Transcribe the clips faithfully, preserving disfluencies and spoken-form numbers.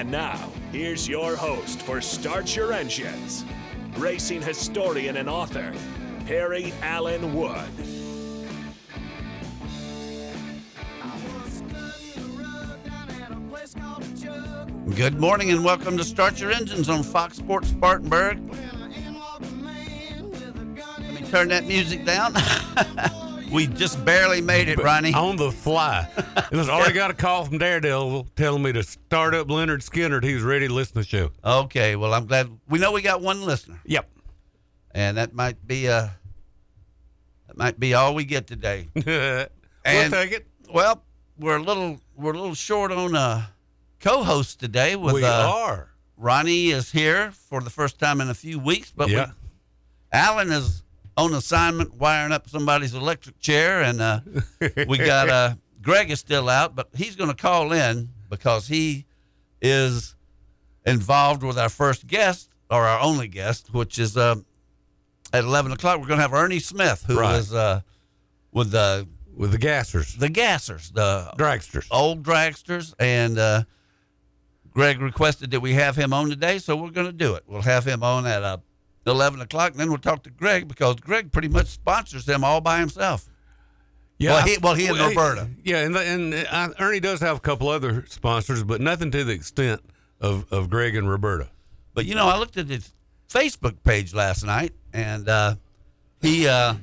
And now, here's your host for Start Your Engines, racing historian and author, Perry Allen Wood. Good morning and welcome to Start Your Engines on Fox Sports Spartanburg. Let me turn that music down. We just barely made it, Ronnie. On the fly. It was already got a call from Daredevil telling me to start up Leonard Skinner. He was ready to listen to the show. Okay, well, I'm glad. We know we got one listener. Yep. And that might be uh, that might be all we get today. We'll and, take it. Well, we're a little we're a little short on uh, co-hosts today. With, we uh, are. Ronnie is here for the first time in a few weeks, but yeah. we, Alan is on assignment wiring up somebody's electric chair, and uh we got uh Greg is still out, but he's going to call in because he is involved with our first guest, or our only guest, which is uh at eleven o'clock we're going to have Ernie Smith, who right. is uh with the with the gassers the gassers the dragsters old dragsters and uh Greg requested that we have him on today, so we're going to do it. We'll have him on at uh eleven o'clock, and then we'll talk to Greg because Greg pretty much sponsors them all by himself. Yeah, well, he, well, he and well, Roberta. He, yeah, and and uh, Ernie does have a couple other sponsors, but nothing to the extent of, of Greg and Roberta. But, you know, I looked at his Facebook page last night, and uh, he, uh,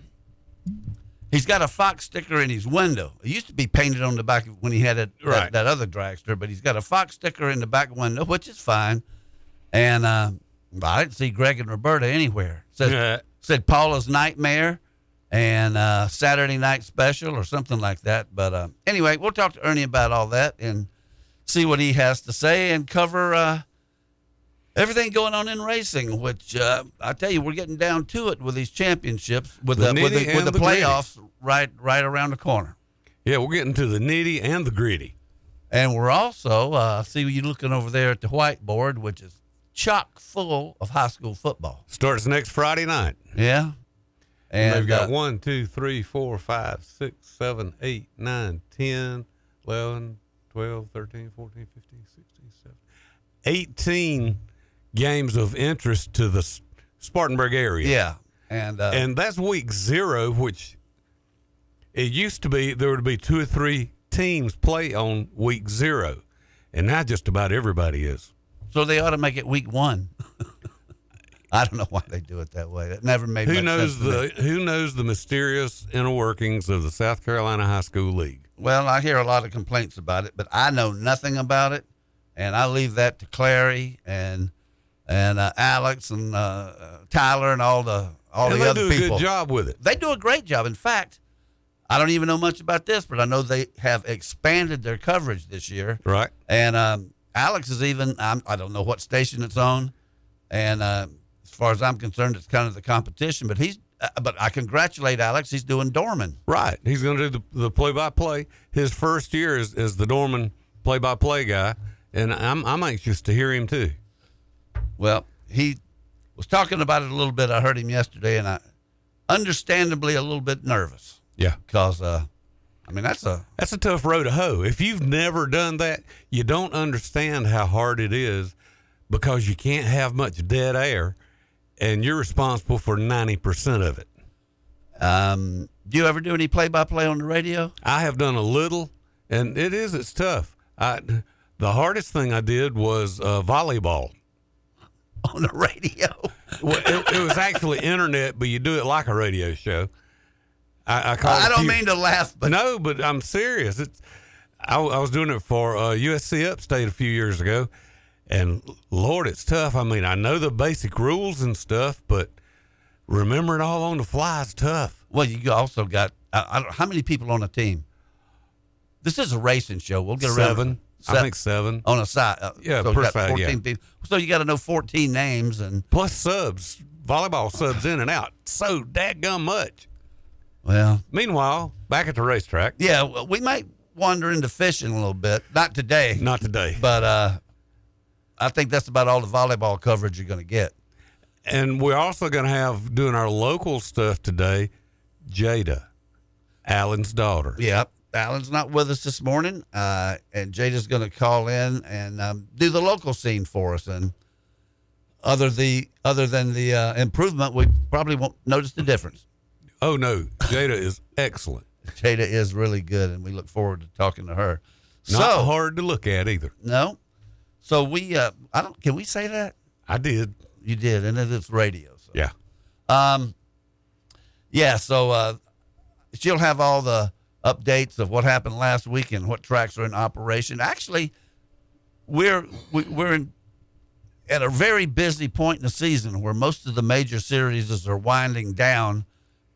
he's got a Fox sticker in his window. It used to be painted on the back when he had a, right. that, that other dragster, but he's got a Fox sticker in the back window, which is fine, and... Uh, I didn't see Greg and Roberta anywhere. Said, yeah. said Paula's Nightmare and uh, Saturday Night Special or something like that. But uh, anyway, we'll talk to Ernie about all that and see what he has to say and cover uh, everything going on in racing, which uh, I tell you, we're getting down to it with these championships, with the, the, with the, with the, the playoffs right, right around the corner. Yeah, we're getting to the nitty and the gritty. And we're also, uh, see you looking over there at the whiteboard, which is chock full of high school football. Starts next Friday night. Yeah. And they've got uh, one, two, three, four, five, six, seven, eight, nine, ten, eleven, twelve, thirteen, fourteen, fifteen, sixteen, seventeen, eighteen games of interest to the Spartanburg area. Yeah. And uh, and that's week zero, which it used to be there would be two or three teams play on week zero. And now just about everybody is. So they ought to make it week one. I don't know why they do it that way. It never made who knows sense the who knows the mysterious inner workings of the South Carolina High School League. Well, I hear a lot of complaints about it, but I know nothing about it, and I leave that to Clary and and uh, Alex and uh, Tyler and all the all and the other people. They do a people. good job with it. They do a great job. In fact, I don't even know much about this, but I know they have expanded their coverage this year. Right. And um Alex is even, I'm, I don't know what station it's on, and uh, as far as I'm concerned, it's kind of the competition. But he's, uh, but I congratulate Alex. He's doing Dorman. Right. He's going to do the, the play-by-play. His first year is, is the Dorman play-by-play guy, and I'm I'm anxious to hear him too. Well, he was talking about it a little bit. I heard him yesterday, and I, understandably, a little bit nervous. Yeah. Because. Uh, I mean, that's a that's a tough road to hoe. If you've never done that, you don't understand how hard it is because you can't have much dead air, and you're responsible for ninety percent of it. Um, do you ever do any play-by-play on the radio? I have done a little, and it is, it's tough. I, the hardest thing I did was uh, volleyball. On the radio? Well, it, it was actually internet, but you do it like a radio show. I, I, call I don't few, mean to laugh, but no, but I'm serious. It's, I, I was doing it for uh, U S C Upstate a few years ago, and Lord, it's tough. I mean, I know the basic rules and stuff, but remembering all on the fly is tough. Well, you also got I, I don't, how many people on a team? This is a racing show. We'll get around seven. seven I think seven on a side. Uh, yeah, so per side. fourteen yeah. So you got to know fourteen names and plus subs, volleyball subs in and out. So dadgum much. Well, meanwhile, back at the racetrack. Yeah, we might wander into fishing a little bit. Not today. Not today. But uh, I think that's about all the volleyball coverage you're going to get. And we're also going to have, doing our local stuff today, Jada, Allen's daughter. Yep. Alan's not with us this morning, uh, and Jada's going to call in and um, do the local scene for us. And other the other than the uh, improvement, we probably won't notice the difference. Oh, no. Jada is excellent. Jada is really good, and we look forward to talking to her. Not so hard to look at either. No. So we, uh, I don't. Can we say that? I did. You did, and it is radio. So. Yeah. Um. Yeah. So uh, she'll have all the updates of what happened last week and what tracks are in operation. Actually, we're we, we're in, at a very busy point in the season where most of the major series are winding down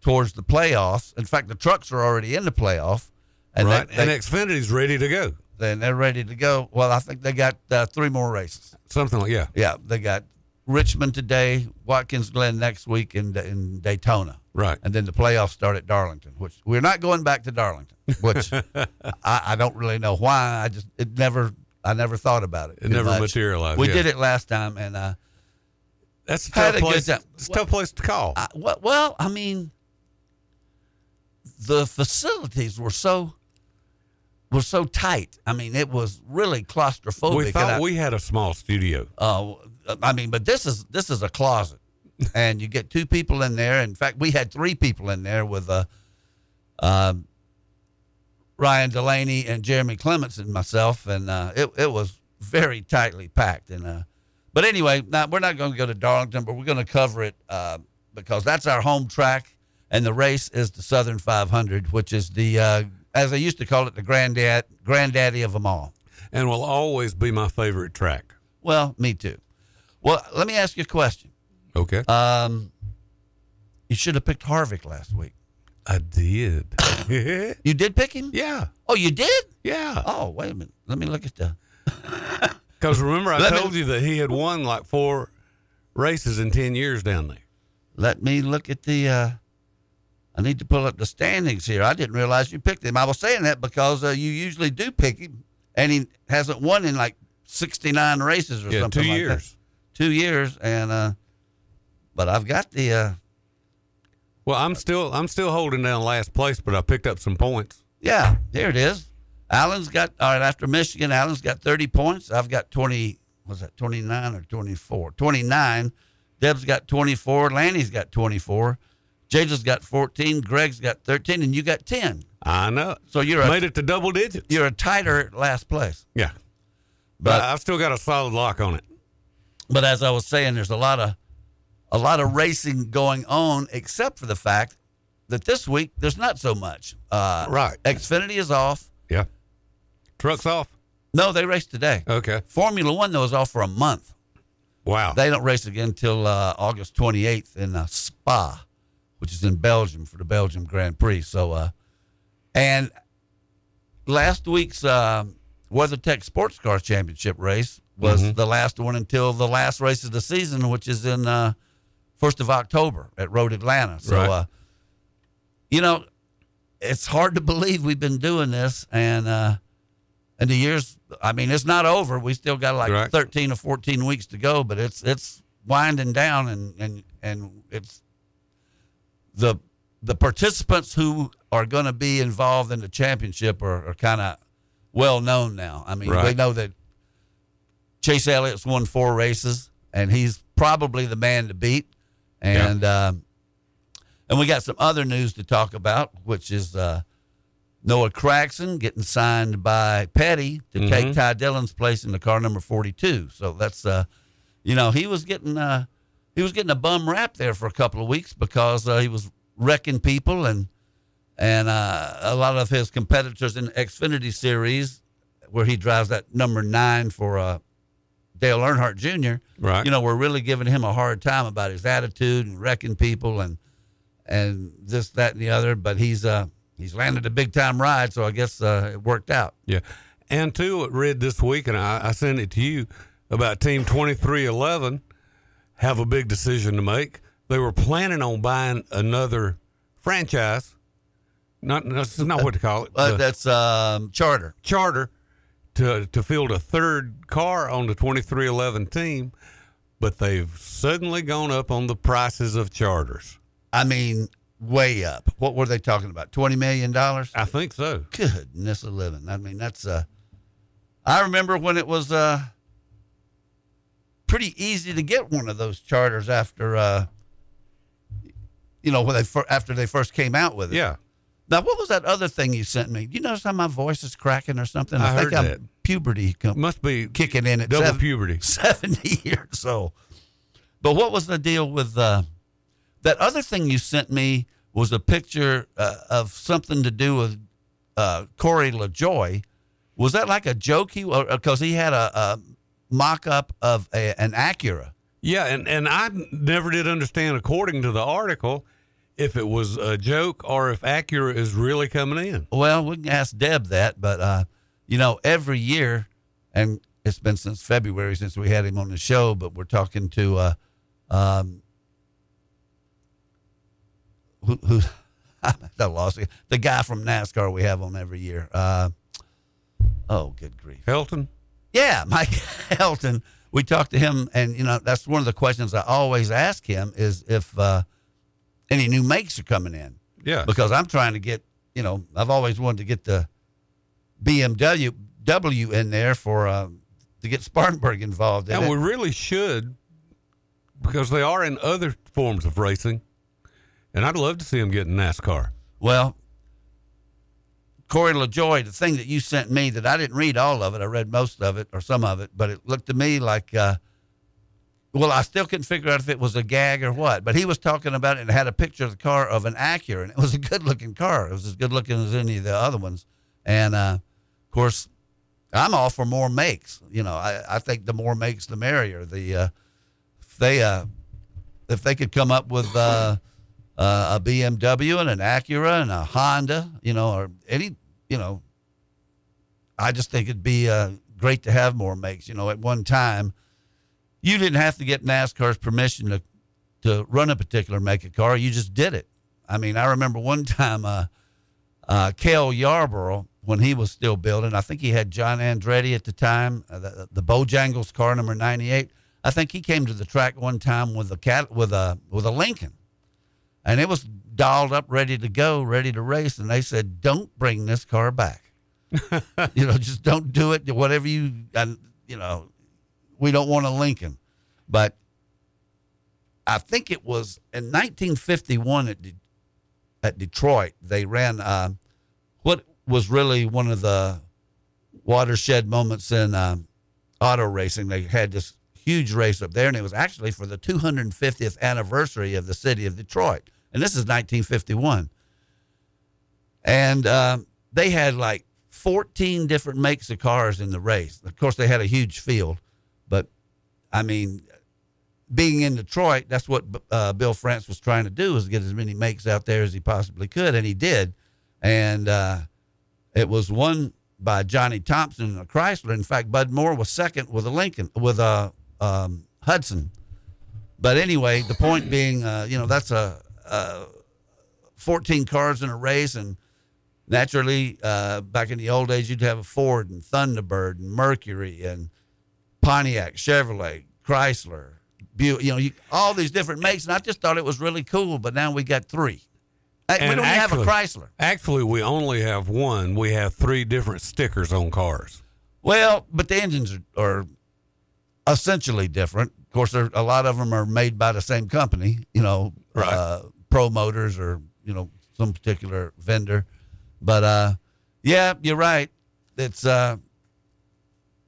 towards the playoffs. In fact, the trucks are already in the playoff. And right, they, they, and Xfinity's ready to go. Then they're ready to go. Well, I think they got uh, three more races. Something like, yeah. Yeah, they got Richmond today, Watkins Glen next week, and in, in Daytona. Right. And then the playoffs start at Darlington, which we're not going back to Darlington, which I, I don't really know why. I just, it never, I never thought about it. It never much. materialized. We yeah. did it last time, and uh, that's a tough, a place, it's well, tough place to call. I, well, I mean, the facilities were so... was so tight. I mean, it was really claustrophobic. We thought I, we had a small studio. Oh, uh, I mean, but this is this is a closet, and you get two people in there. In fact, we had three people in there with uh, um, Ryan Delaney and Jeremy Clements and myself, and uh, it it was very tightly packed. And uh, but anyway, now we're not going to go to Darlington, but we're going to cover it uh, because that's our home track, and the race is the Southern five hundred, which is the uh, as I used to call it, the granddad, granddaddy of them all. And will always be my favorite track. Well, me too. Well, let me ask you a question. Okay. Um, you should have picked Harvick last week. I did. You did pick him? Yeah. Oh, you did? Yeah. Oh, wait a minute. Let me look at the... Because remember, I let told me... you that he had won like four races in ten years down there. Let me look at the... Uh... I need to pull up the standings here. I didn't realize you picked him. I was saying that because uh, you usually do pick him, and he hasn't won in like sixty-nine races or yeah, something like years. that. Two years. Two years, and uh, but I've got the. Uh, well, I'm still I'm still holding down last place, but I picked up some points. Yeah, there it is. Allen's got all right after Michigan. Allen's got thirty points. I've got twenty. Was that twenty-nine or twenty-four? Twenty-nine. Deb's got twenty-four. Lanny's got twenty-four. Jada's got fourteen, Greg's got thirteen, and you got ten. I know. So you're made a, it to double digits. You're a tighter last place. Yeah, but, but I've still got a solid lock on it. But as I was saying, there's a lot of a lot of racing going on, except for the fact that this week there's not so much. Uh, right. Xfinity is off. Yeah. Trucks off. No, they race today. Okay. Formula One though is off for a month. Wow. They don't race again until uh, August twenty-eighth in uh, Spa, which is in Belgium for the Belgium Grand Prix. So, uh, and last week's uh, WeatherTech Sports Car Championship race was mm-hmm. the last one until the last race of the season, which is in uh, first of October at Road Atlanta. So, right. uh, you know, it's hard to believe we've been doing this, and uh, and the years. I mean, it's not over. We still got like right. thirteen or fourteen weeks to go, but it's it's winding down, and and and it's. the the participants who are going to be involved in the championship are, are kind of well known now. I mean, right. we know that Chase Elliott's won four races, and he's probably the man to beat. And yeah. um, and we got some other news to talk about, which is uh, Noah Gragson getting signed by Petty to mm-hmm. take Ty Dillon's place in the car number forty-two. So that's, uh, you know, he was getting... Uh, He was getting a bum rap there for a couple of weeks because uh, he was wrecking people, and and uh, a lot of his competitors in the Xfinity Series, where he drives that number nine for uh, Dale Earnhardt Junior, right. you know, were really giving him a hard time about his attitude and wrecking people and and this, that, and the other. But he's uh, he's landed a big-time ride, so I guess uh, it worked out. Yeah. And, too, it read this week, and I, I sent it to you, about Team twenty-three eleven. Have a big decision to make. They were planning on buying another franchise. Not that's not what to call it. Uh, the, that's um, charter. Charter to to field a third car on the twenty-three eleven team, but they've suddenly gone up on the prices of charters. I mean, way up. What were they talking about? twenty million dollars? I think so. Goodness of living. I mean, that's, uh, I remember when it was, uh, pretty easy to get one of those charters after, uh, you know, when they fir- after they first came out with it. Yeah. Now, what was that other thing you sent me? You notice how my voice is cracking or something? I, I heard think that. I'm puberty com- must be kicking in at double seven- puberty. seventy years old. But what was the deal with uh, that other thing you sent me? Was a picture uh, of something to do with uh, Corey LaJoy. Was that like a joke? He because he had a, a mock-up of a, an Acura. Yeah, and, and I never did understand, according to the article, if it was a joke or if Acura is really coming in. Well, we can ask Deb that, but, uh, you know, every year, and it's been since February since we had him on the show, but we're talking to uh, um, who, who I lost it. The guy from NASCAR we have on every year. Uh, oh, good grief. Helton? Yeah, Mike Helton. We talked to him, and, you know, that's one of the questions I always ask him is if uh, any new makes are coming in. Yeah. Because I'm trying to get, you know, I've always wanted to get the B M W W in there for uh, to get Spartanburg involved in and it. And we really should, because they are in other forms of racing, and I'd love to see them get in NASCAR. Well, Corey LaJoy, the thing that you sent me that I didn't read all of it. I read most of it or some of it, but it looked to me like, uh, well, I still couldn't figure out if it was a gag or what, but he was talking about it and had a picture of the car of an Acura, and it was a good looking car. It was as good looking as any of the other ones. And, uh, of course I'm all for more makes, you know, I, I think the more makes, the merrier. The, uh, if they, uh, if they could come up with, uh, uh, a B M W and an Acura and a Honda, you know, or any, you know, I just think it'd be uh, great to have more makes. You know, at one time, you didn't have to get NASCAR's permission to to run a particular make of car. You just did it. I mean, I remember one time uh, uh, Cale Yarborough, when he was still building, I think he had John Andretti at the time, uh, the, the Bojangles car, number ninety-eight. I think he came to the track one time with a cat, with a with a Lincoln. And it was dolled up, ready to go, ready to race. And they said, don't bring this car back. You know, just don't do it. Whatever you, I, you know, we don't want a Lincoln. But I think it was in nineteen fifty-one at, De- at Detroit, they ran uh, what was really one of the watershed moments in um, auto racing. They had this huge race up there, and it was actually for the two hundred fiftieth anniversary of the city of Detroit. And this is nineteen fifty-one. And um, they had like fourteen different makes of cars in the race. Of course, they had a huge field. But, I mean, being in Detroit, that's what uh, Bill France was trying to do, is get as many makes out there as he possibly could, and he did. And uh, it was won by Johnny Thompson and a Chrysler. In fact, Bud Moore was second with a Lincoln, with a um, Hudson. But anyway, the point being, uh, you know, that's a, uh, fourteen cars in a race. And naturally, uh, back in the old days, you'd have a Ford and Thunderbird and Mercury and Pontiac, Chevrolet, Chrysler, Buick, you know, you, all these different makes. And I just thought it was really cool, but now we got three. I, we don't actually have a Chrysler. Actually, we only have one. We have three different stickers on cars. Well, but the engines are, are essentially different. Of course, there, a lot of them are made by the same company, you know, right. uh, Pro Motors or, you know, some particular vendor. But, uh, yeah, you're right. It's uh,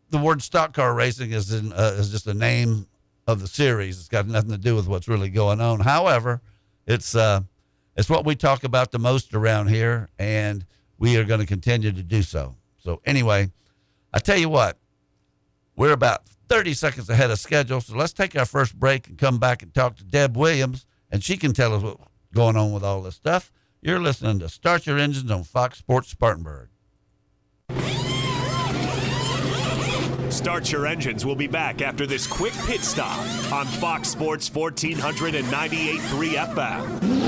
the word stock car racing is, in, uh, is just a name of the series. It's got nothing to do with what's really going on. However, it's uh, it's what we talk about the most around here, and we are going to continue to do so. So, anyway, I tell you what, we're about thirty seconds ahead of schedule, so let's take our first break and come back and talk to Deb Williams, and she can tell us what's going on with all this stuff. You're listening to Start Your Engines on Fox Sports Spartanburg. Start Your Engines will be back after this quick pit stop on Fox Sports fourteen ninety-eight point three F M.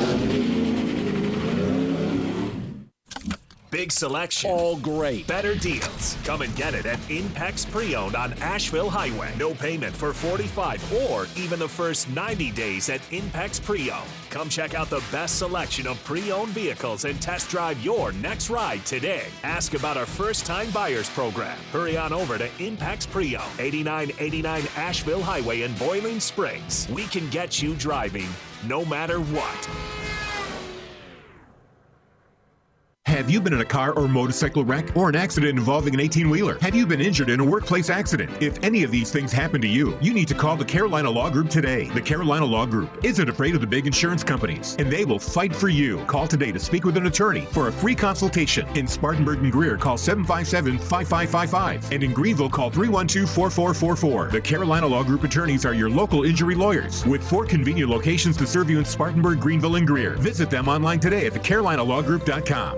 Big selection. All great. Better deals. Come and get it at Impex Pre-Owned on Asheville Highway. No payment for forty-five or even the first ninety days at Impex Pre-Owned. Come check out the best selection of pre-owned vehicles and test drive your next ride today. Ask about our first-time buyers program. Hurry on over to Impex Pre-Owned, eighty-nine eighty-nine Asheville Highway in Boiling Springs. We can get you driving no matter what. Have you been in a car or motorcycle wreck or an accident involving an eighteen-wheeler? Have you been injured in a workplace accident? If any of these things happen to you, you need to call the Carolina Law Group today. The Carolina Law Group isn't afraid of the big insurance companies, and they will fight for you. Call today to speak with an attorney for a free consultation. In Spartanburg and Greer, call seven five seven, five five five five. And in Greenville, call three one two, four four four four. The Carolina Law Group attorneys are your local injury lawyers with four convenient locations to serve you in Spartanburg, Greenville, and Greer. Visit them online today at the carolina law group dot com.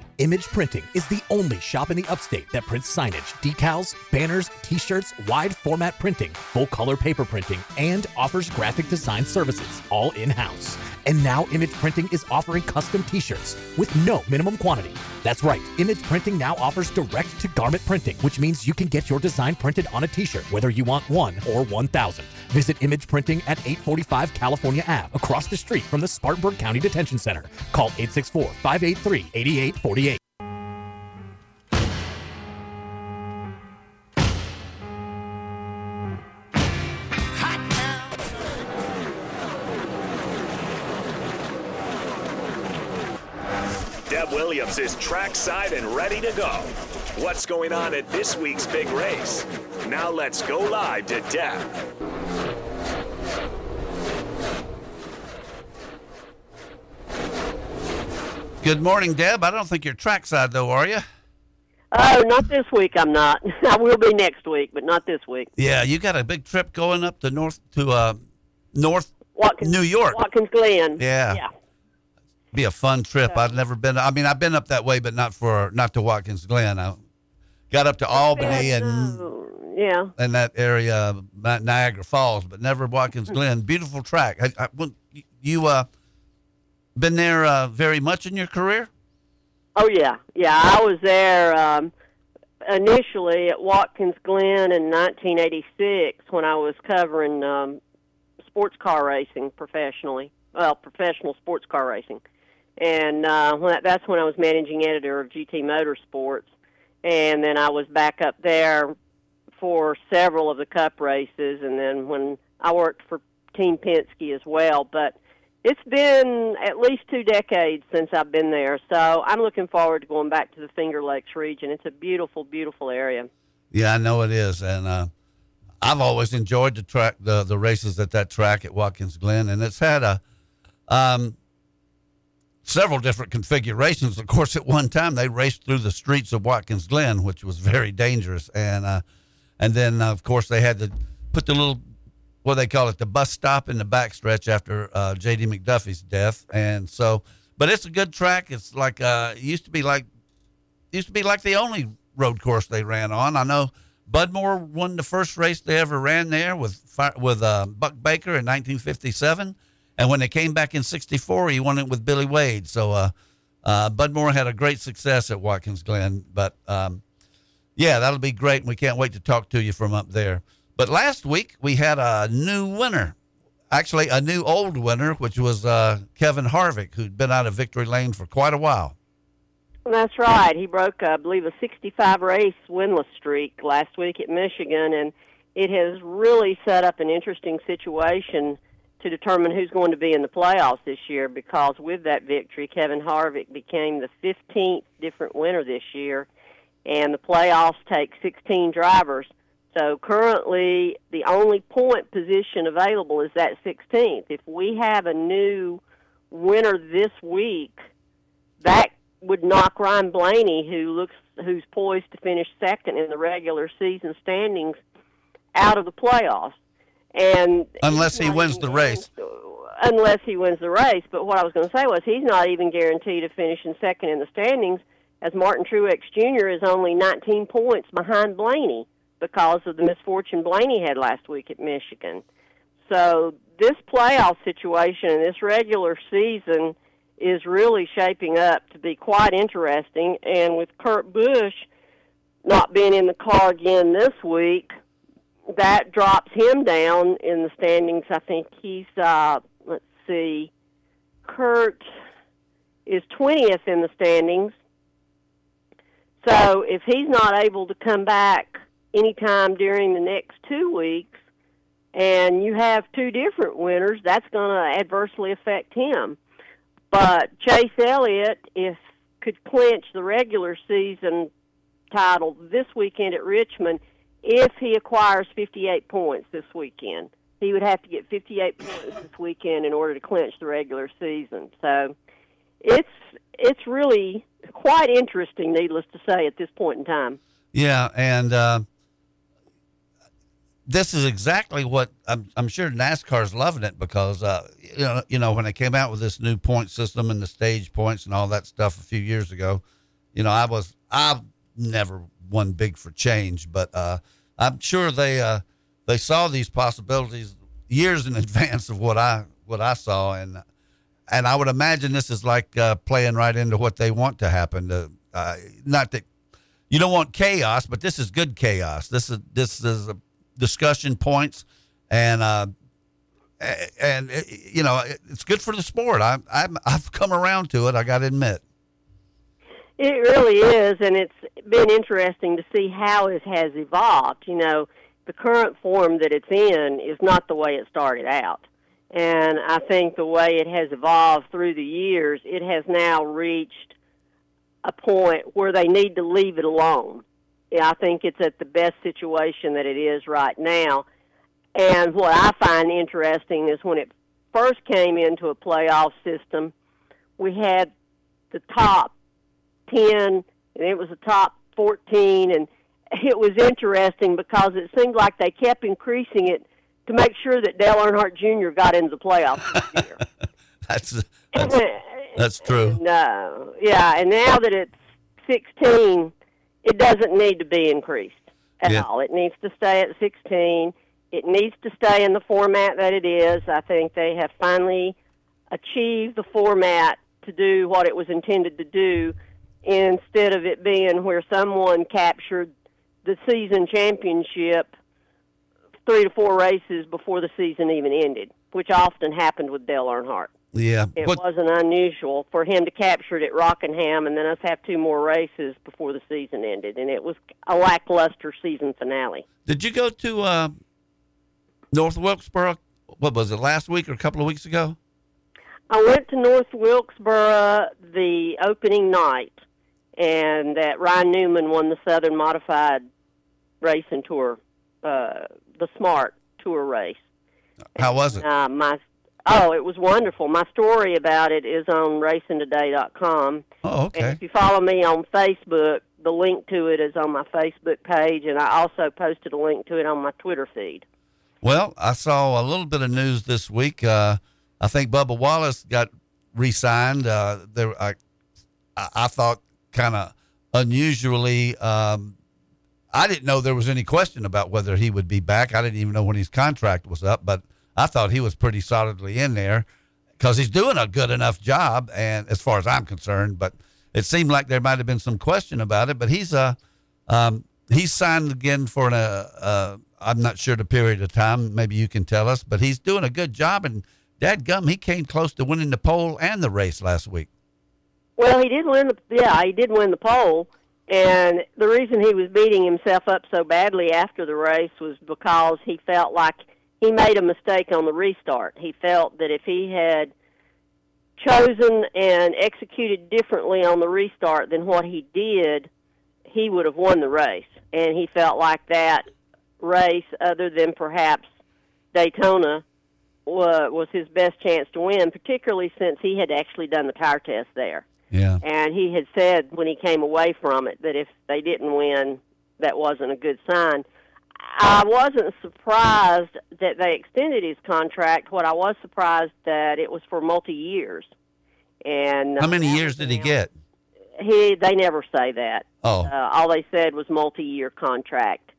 Image Printing is the only shop in the upstate that prints signage, decals, banners, t-shirts, wide format printing, full color paper printing, and offers graphic design services, all in-house. And now Image Printing is offering custom t-shirts with no minimum quantity. That's right, Image Printing now offers direct-to-garment printing, which means you can get your design printed on a t-shirt, whether you want one or one thousand. Visit Image Printing at eight forty-five California Avenue, across the street from the Spartanburg County Detention Center. Call eight six four, five eight three, eight eight four eight. Deb Williams is trackside and ready to go. What's going on at this week's big race? Now let's go live to Deb. Good morning, Deb. I don't think you're trackside, though, are you? Oh, not this week, I'm not. I will be next week, but not this week. Yeah, you got a big trip going up to north to uh, north Watkins, New York. Watkins Glen. Yeah. Yeah. Be a fun trip. I've never been. I mean, I've been up that way, but not for not to Watkins Glen. I got up to Albany and uh, yeah, and that area, Niagara Falls, but never Watkins Glen. Beautiful track. I, I, you uh, been there uh, very much in your career? Oh yeah, yeah. I was there um, initially at Watkins Glen in nineteen eighty-six when I was covering um, sports car racing professionally. Well, professional sports car racing. And uh, that's when I was managing editor of G T Motorsports, and then I was back up there for several of the Cup races, and then when I worked for Team Penske as well. But it's been at least two decades since I've been there, so I'm looking forward to going back to the Finger Lakes region. It's a beautiful, beautiful area. Yeah, I know it is, and uh, I've always enjoyed the track, the, the races at that track at Watkins Glen, and it's had a um, several different configurations. Of course, at one time they raced through the streets of Watkins Glen, which was very dangerous. And, uh, and then uh, of course they had to put the little, what they call it, the bus stop in the backstretch after, uh, J D McDuffie's death. And so, but it's a good track. It's like, uh, it used to be like, used to be like the only road course they ran on. I know Bud Moore won the first race they ever ran there with, with, uh, Buck Baker in nineteen fifty-seven. And when they came back in sixty-four, he won it with Billy Wade. So uh, uh, Bud Moore had a great success at Watkins Glen. But, um, yeah, that'll be great, and we can't wait to talk to you from up there. But last week, we had a new winner, actually a new old winner, which was uh, Kevin Harvick, who'd been out of victory lane for quite a while. That's right. He broke, I believe, a sixty-five race winless streak last week at Michigan, and it has really set up an interesting situation to determine who's going to be in the playoffs this year, because with that victory, Kevin Harvick became the fifteenth different winner this year, and the playoffs take sixteen drivers. So currently the only point position available is that sixteenth. If we have a new winner this week, that would knock Ryan Blaney, who looks who's poised to finish second in the regular season standings, out of the playoffs. And unless he wins the race. Unless he wins the race. But what I was going to say was he's not even guaranteed of finishing second in the standings, as Martin Truex Junior is only nineteen points behind Blaney because of the misfortune Blaney had last week at Michigan. So this playoff situation and this regular season is really shaping up to be quite interesting. And with Kurt Busch not being in the car again this week, that drops him down in the standings. I think he's, uh, let's see, Kurt is twentieth in the standings. So if he's not able to come back anytime during the next two weeks and you have two different winners, that's going to adversely affect him. But Chase Elliott if could clinch the regular season title this weekend at Richmond if he acquires fifty-eight points this weekend. He would have to get fifty-eight points this weekend in order to clinch the regular season. So it's it's really quite interesting, needless to say, at this point in time. Yeah, and uh, this is exactly what I'm, I'm sure NASCAR's loving it, because uh, you know, you know when they came out with this new point system and the stage points and all that stuff a few years ago, you know, I was I never one big for change, but uh, I'm sure they uh, they saw these possibilities years in advance of what I what I saw, and and I would imagine this is like uh, playing right into what they want to happen. To, uh, not that you don't want chaos, but this is good chaos. This is this is a discussion points, and uh, and it, you know it, it's good for the sport. I I'm, I've come around to it. I got to admit. It really is, and it's been interesting to see how it has evolved. You know, the current form that it's in is not the way it started out. And I think the way it has evolved through the years, it has now reached a point where they need to leave it alone. Yeah, I think it's at the best situation that it is right now. And what I find interesting is when it first came into a playoff system, we had the top ten, and it was a top fourteen, and it was interesting because it seemed like they kept increasing it to make sure that Dale Earnhardt Junior got into the playoffs this year. that's, that's, that's true. No, yeah, and now that it's sixteen, it doesn't need to be increased at yeah. all. It needs to stay at sixteen. It needs to stay in the format that it is. I think they have finally achieved the format to do what it was intended to do, instead of it being where someone captured the season championship three to four races before the season even ended, which often happened with Dale Earnhardt. Yeah. It what, wasn't unusual for him to capture it at Rockingham and then us have two more races before the season ended, and it was a lackluster season finale. Did you go to uh, North Wilkesboro, what was it, last week or a couple of weeks ago? I went to North Wilkesboro the opening night, and that Ryan Newman won the Southern Modified Racing Tour, uh, the SMART Tour race. How was it? Uh, my oh, it was wonderful. My story about it is on racing today dot com. Oh, okay. And if you follow me on Facebook, the link to it is on my Facebook page, and I also posted a link to it on my Twitter feed. Well, I saw a little bit of news this week. Uh, I think Bubba Wallace got re-signed. Uh, there, I, I thought, kind of unusually. Um, I didn't know there was any question about whether he would be back. I didn't even know when his contract was up, but I thought he was pretty solidly in there because he's doing a good enough job, and as far as I'm concerned. But it seemed like there might have been some question about it. But he's uh, um, he's signed again for an uh, uh, I'm not sure the period of time. Maybe you can tell us. But he's doing a good job, and dadgum, he came close to winning the pole and the race last week. Well, he did win the yeah, he did win the pole, and the reason he was beating himself up so badly after the race was because he felt like he made a mistake on the restart. He felt that if he had chosen and executed differently on the restart than what he did, he would have won the race. And he felt like that race, other than perhaps Daytona, was his best chance to win, particularly since he had actually done the tire test there. Yeah. And he had said when he came away from it that if they didn't win, that wasn't a good sign. I wasn't surprised that they extended his contract. What I was surprised that it was for multi-years. And how many years did he get? He They never say that. Oh. Uh, all they said was multi-year contract.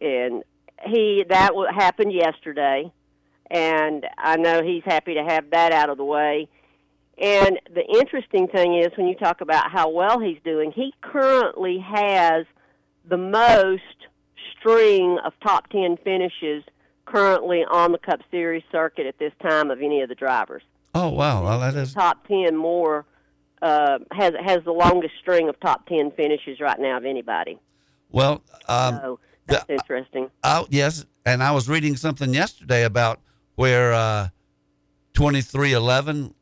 And he that w- happened yesterday. And I know he's happy to have that out of the way. And the interesting thing is, when you talk about how well he's doing, he currently has the most string of top ten finishes currently on the Cup Series circuit at this time of any of the drivers. Oh, wow. Well, that is... Top ten more uh, has has the longest string of top ten finishes right now of anybody. Well, um, so that's the, interesting. Oh, yes, and I was reading something yesterday about where uh, twenty-three eleven,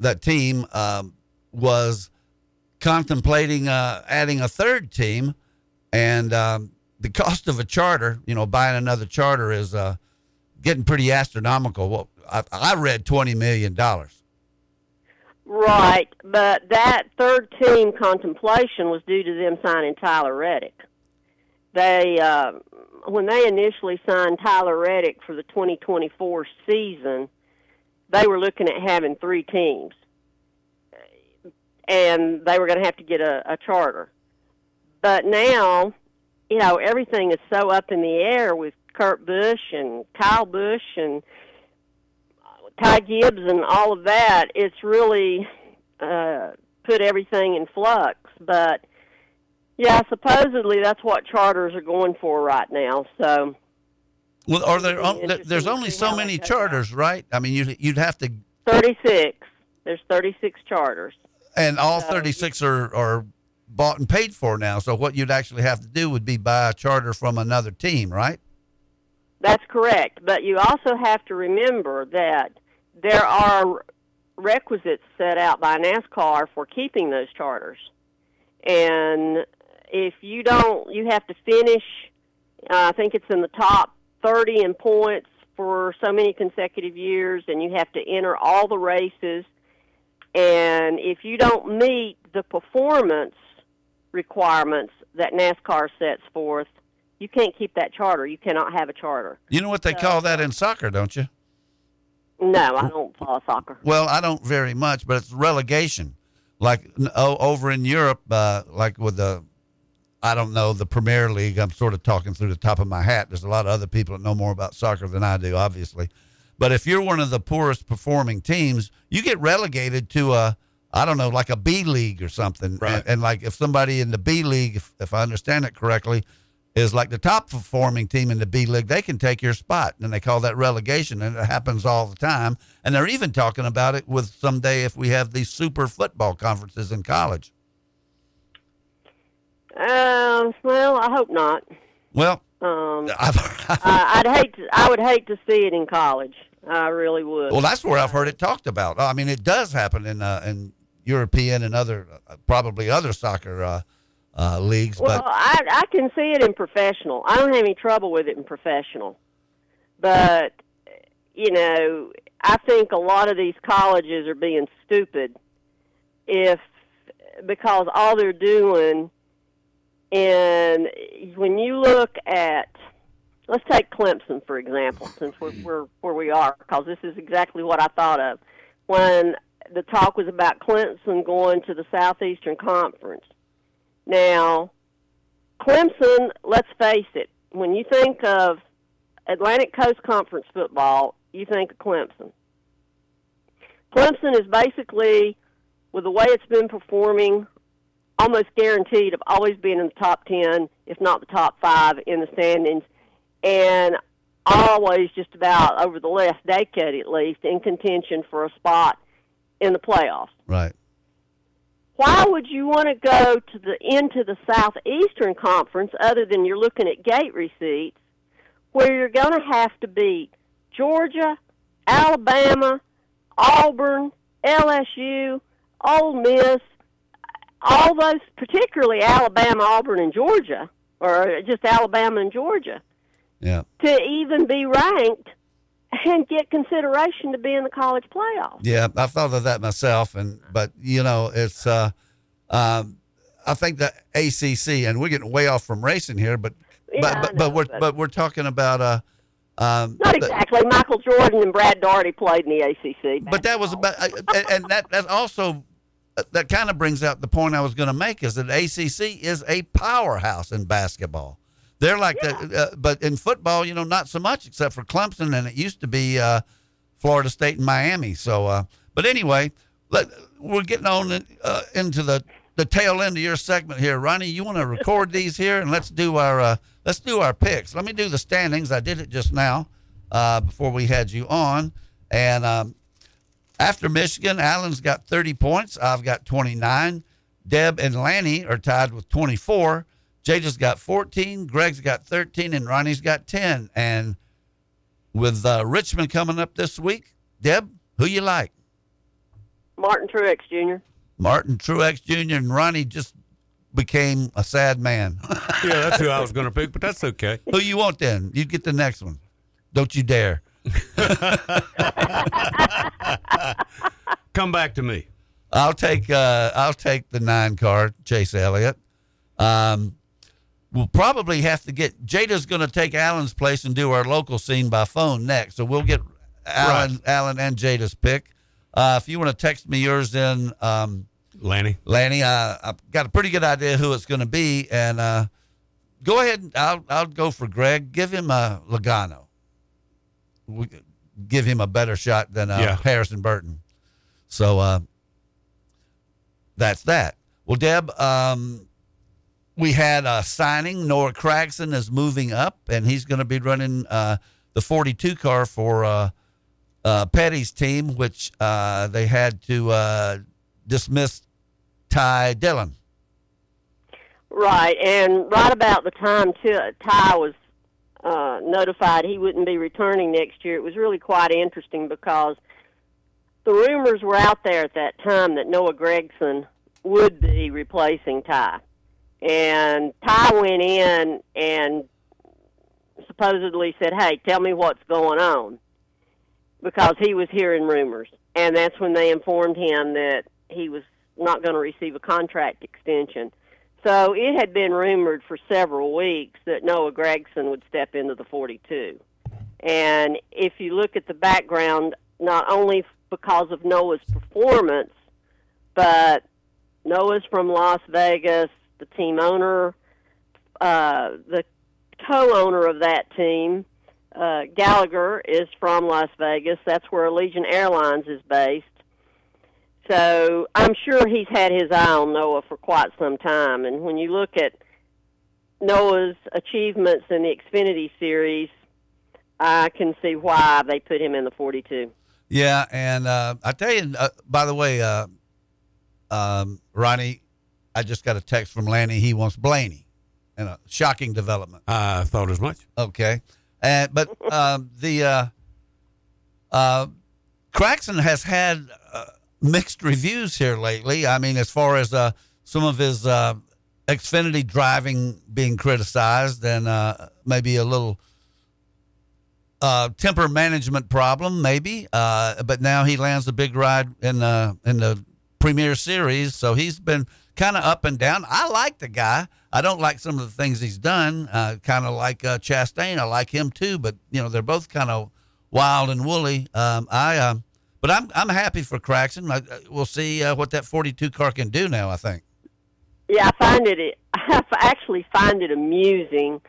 that team, um, was contemplating uh, adding a third team, and um, the cost of a charter, you know, buying another charter is uh, getting pretty astronomical. Well, I, I read twenty million dollars. Right, but that third team contemplation was due to them signing Tyler Reddick. They, uh, when they initially signed Tyler Reddick for the twenty twenty-four season, they were looking at having three teams, and they were going to have to get a, a charter. But now, you know, everything is so up in the air with Kurt Busch and Kyle Busch and Ty Gibbs and all of that. It's really uh, put everything in flux. But, yeah, supposedly that's what charters are going for right now, so... Well, are there? There's only so many charters, right? I mean, you'd, you'd have to. thirty-six. There's thirty-six charters. And all so, thirty-six are, are bought and paid for now. So what you'd actually have to do would be buy a charter from another team, right? That's correct. But you also have to remember that there are requisites set out by NASCAR for keeping those charters. And if you don't, you have to finish, uh, I think it's in the top thirty in points for so many consecutive years, and you have to enter all the races. And if you don't meet the performance requirements that NASCAR sets forth, you can't keep that charter. You cannot have a charter. You know what they so, call that in soccer, don't you? No, I don't follow soccer. Well, I don't very much, but it's relegation. Like oh, over in Europe, uh, like with the I don't know, the Premier League. I'm sort of talking through the top of my hat. There's a lot of other people that know more about soccer than I do, obviously. But if you're one of the poorest performing teams, you get relegated to a, I don't know, like a B league or something. Right. And, and like if somebody in the B league, if, if I understand it correctly, is like the top performing team in the B league, they can take your spot. And they call that relegation. And it happens all the time. And they're even talking about it with someday if we have these super football conferences in college. Um. Uh, well, I hope not. Well, um, I've, I've, I, I'd hate. To, I would hate to see it in college. I really would. Well, that's where I've heard it talked about. I mean, it does happen in uh, in European and other uh, probably other soccer uh, uh, leagues. Well, but I I can see it in professional. I don't have any trouble with it in professional, but you know, I think a lot of these colleges are being stupid if because all they're doing. And when you look at, let's take Clemson, for example, since we're, we're where we are, because this is exactly what I thought of. When the talk was about Clemson going to the Southeastern Conference. Now, Clemson, let's face it, when you think of Atlantic Coast Conference football, you think of Clemson. Clemson is basically, with the way it's been performing, almost guaranteed of always being in the top ten, if not the top five in the standings, and always just about over the last decade at least in contention for a spot in the playoffs. Right. why would you want to go to the into the Southeastern Conference other than you're looking at gate receipts, where you're going to have to beat Georgia, Alabama, Auburn, L S U, Ole Miss, all those, particularly Alabama, Auburn, and Georgia, or just Alabama and Georgia, yeah, to even be ranked and get consideration to be in the college playoff. Yeah, I've thought of that myself, and but you know, it's uh, um, I think the A C C, and we're getting way off from racing here, but yeah, but, but, know, but we're but, but we're talking about uh, um, not exactly. The, Michael Jordan and Brad Daugherty played in the A C C, basketball. But that was about, and, and that that also that kind of brings out the point I was going to make is that A C C is a powerhouse in basketball. They're like, yeah. the, uh, but in football, you know, not so much except for Clemson, and it used to be uh, Florida State and Miami. So, uh, but anyway, let, we're getting on in, uh, into the, the tail end of your segment here, Ronnie. You want to record these here, and let's do our uh, let's do our picks. Let me do the standings. I did it just now uh, before we had you on, and um, after Michigan, Allen's got thirty points. I've got twenty-nine. Deb and Lanny are tied with twenty-four. Jada's got fourteen, Greg's got thirteen, and Ronnie's got ten. And with uh, Richmond coming up this week, Deb, who you like? Martin Truex Junior Martin Truex Junior And Ronnie just became a sad man. Yeah, that's who I was going to pick, but that's okay. Who you want then? You get the next one. Don't you dare. Come back to me. I'll take uh, I'll take the nine card, Chase Elliott. Um. We'll probably have to get Jada's going to take Alan's place and do our local scene by phone next. So we'll get Alan, right. Alan and Jada's pick. Uh, if you want to text me yours, then um, Lanny, Lanny, uh, I've got a pretty good idea who it's going to be. And uh, go ahead. And I'll, I'll go for Greg. Give him a Logano. We give him a better shot than uh, yeah. Harrison Burton. So uh, that's that. Well, Deb, um, we had a signing. Noah Gragson is moving up, and he's going to be running uh, the forty-two car for uh, uh, Petty's team, which uh, they had to uh, dismiss Ty Dillon. Right, and right about the time Ty was uh, notified he wouldn't be returning next year, it was really quite interesting because the rumors were out there at that time that Noah Gragson would be replacing Ty. And Ty went in and supposedly said, hey, tell me what's going on, because he was hearing rumors. And that's when they informed him that he was not going to receive a contract extension. So it had been rumored for several weeks that Noah Gragson would step into the forty-two. And if you look at the background, not only because of Noah's performance, but Noah's from Las Vegas. The team owner, uh, the co-owner of that team, uh, Gallagher, is from Las Vegas. That's where Allegiant Airlines is based. So I'm sure he's had his eye on Noah for quite some time. And when you look at Noah's achievements in the Xfinity Series, I can see why they put him in the forty-two. Yeah, and uh, I tell you, uh, by the way, uh, um, Ronnie, I just got a text from Lanny. He wants Blaney, and a shocking development. I thought as much. Okay, and but um, the uh, uh, Gragson has had uh, mixed reviews here lately. I mean, as far as uh, some of his uh, Xfinity driving being criticized, and uh, maybe a little uh, temper management problem, maybe. Uh, but now he lands a big ride in the in the Premier Series, so he's been kind of up and down. I like the guy. I don't like some of the things he's done, uh, kind of like uh, Chastain. I like him too, but, you know, they're both kind of wild and woolly. Um, I, um, But I'm I'm happy for Gragson. I, we'll see uh, what that forty-two car can do now, I think. Yeah, I find it, I actually find it amusing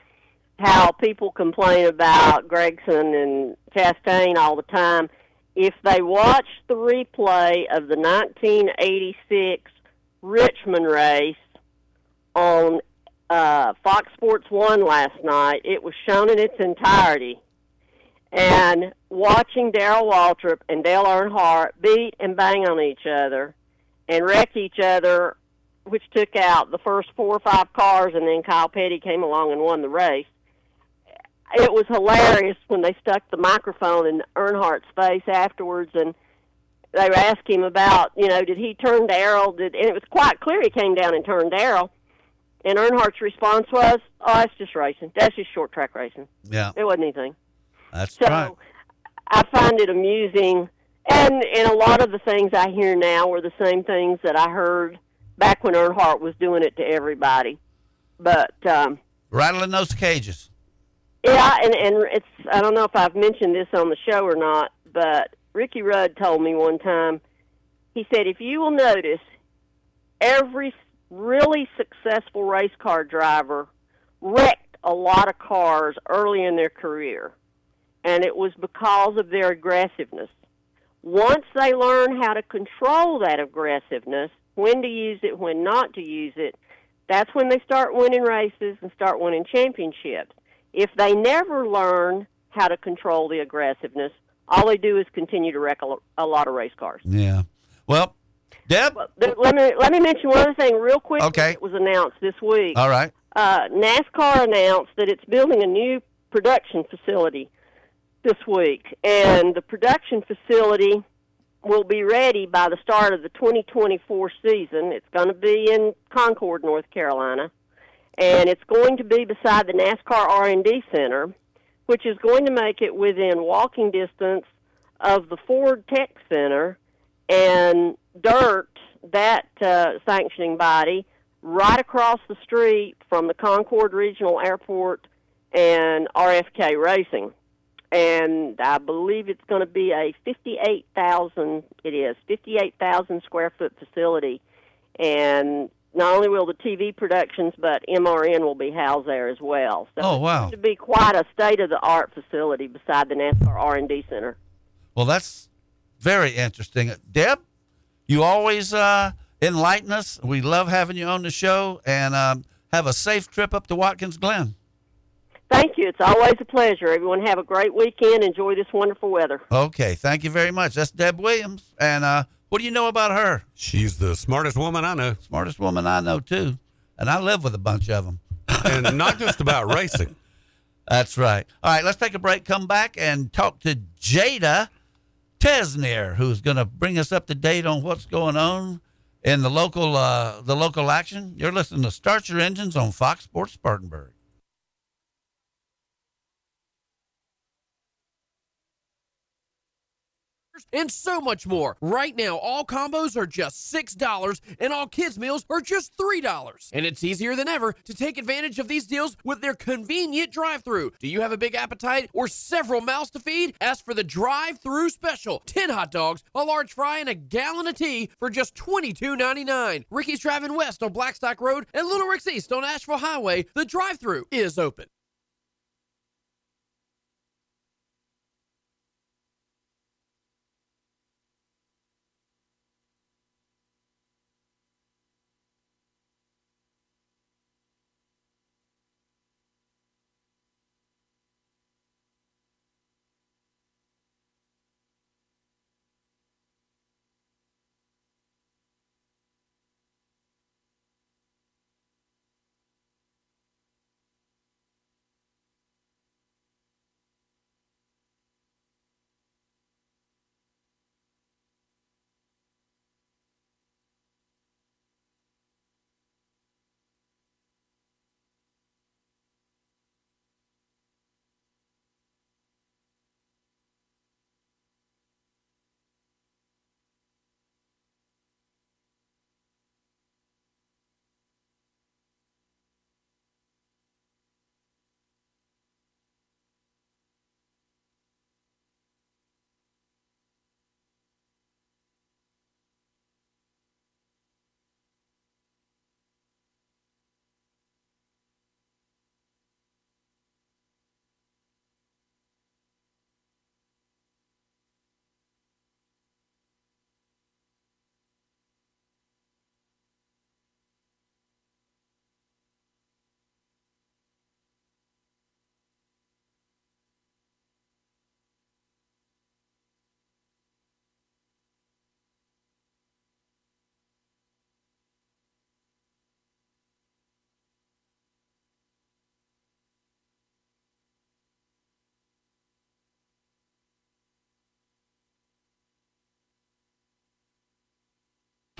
how people complain about Gragson and Chastain all the time. If they watch the replay of the nineteen eighty-six Richmond race on uh, Fox Sports one last night, it was shown in its entirety. And watching Darrell Waltrip and Dale Earnhardt beat and bang on each other and wrecked each other, which took out the first four or five cars, and then Kyle Petty came along and won the race. It was hilarious when they stuck the microphone in Earnhardt's face afterwards, and they were asking him about, you know, did he turn to Errol? Did, and it was quite clear he came down and turned to Errol. And Earnhardt's response was, oh, it's just racing. That's just short track racing. Yeah. It wasn't anything. That's so right. I find it amusing. And, and a lot of the things I hear now are the same things that I heard back when Earnhardt was doing it to everybody. But um, rattling those cages. Yeah, and, and it's I don't know if I've mentioned this on the show or not, but Ricky Rudd told me one time, he said, if you will notice, every really successful race car driver wrecked a lot of cars early in their career, and it was because of their aggressiveness. Once they learn how to control that aggressiveness, when to use it, when not to use it, that's when they start winning races and start winning championships. If they never learn how to control the aggressiveness, all they do is continue to wreck a lot of race cars. Yeah. Well, Deb? Let me let me mention one other thing real quick. Okay. It was announced this week. All right. Uh, NASCAR announced that it's building a new production facility this week, and the production facility will be ready by the start of the twenty twenty-four season. It's going to be in Concord, North Carolina. And it's going to be beside the NASCAR R and D Center, which is going to make it within walking distance of the Ford Tech Center and DIRT, that uh, sanctioning body, right across the street from the Concord Regional Airport and R F K Racing. And I believe it's going to be a fifty-eight thousand, it is, fifty-eight thousand square foot facility. And not only will the T V productions, but M R N will be housed there as well. So oh, wow. It's going to be quite a state-of-the-art facility beside the NASCAR R and D Center. Well, that's very interesting. Deb, you always uh, enlighten us. We love having you on the show, and um, have a safe trip up to Watkins Glen. Thank you. It's always a pleasure. Everyone have a great weekend. Enjoy this wonderful weather. Okay. Thank you very much. That's Deb Williams, and uh, what do you know about her? She's the smartest woman I know. Smartest woman I know, too. And I live with a bunch of them. And not just about racing. That's right. All right, let's take a break, come back, and talk to Jada Tesner, who's going to bring us up to date on what's going on in the local uh, the local action. You're listening to Start Your Engines on Fox Sports Spartanburg. And so much more. Right now, all combos are just six dollars and all kids' meals are just three dollars. And it's easier than ever to take advantage of these deals with their convenient drive-thru. Do you have a big appetite or several mouths to feed? Ask for the drive-thru special. ten hot dogs, a large fry, and a gallon of tea for just twenty-two ninety-nine. Ricky's Driving West on Blackstock Road and Little Rick's East on Asheville Highway. The drive-thru is open.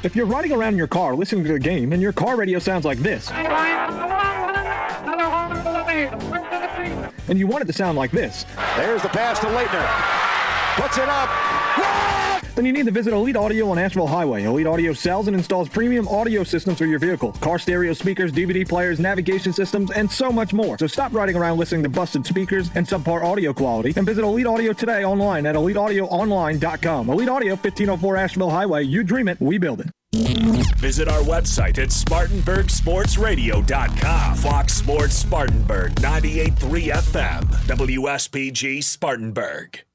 If you're riding around in your car listening to the game and your car radio sounds like this, and you want it to sound like this, there's the pass to Leitner. Puts it up. Then you need to visit Elite Audio on Asheville Highway. Elite Audio sells and installs premium audio systems for your vehicle. Car stereo speakers, D V D players, navigation systems, and so much more. So stop riding around listening to busted speakers and subpar audio quality and visit Elite Audio today online at elite audio online dot com. Elite Audio, fifteen oh four Asheville Highway. You dream it, we build it. Visit our website at spartanburg sports radio dot com. Fox Sports Spartanburg, ninety-eight point three F M. W S P G Spartanburg.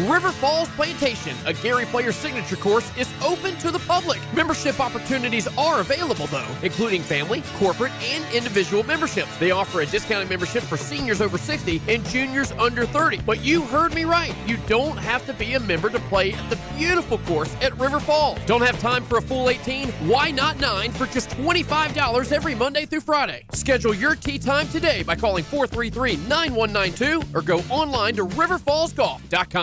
River Falls Plantation, a Gary Player signature course, is open to the public. Membership opportunities are available, though, including family, corporate, and individual memberships. They offer a discounted membership for seniors over sixty and juniors under thirty. But you heard me right. You don't have to be a member to play the beautiful course at River Falls. Don't have time for a full eighteen? Why not nine for just twenty-five dollars every Monday through Friday? Schedule your tee time today by calling four three three, nine one nine two or go online to river falls golf dot com.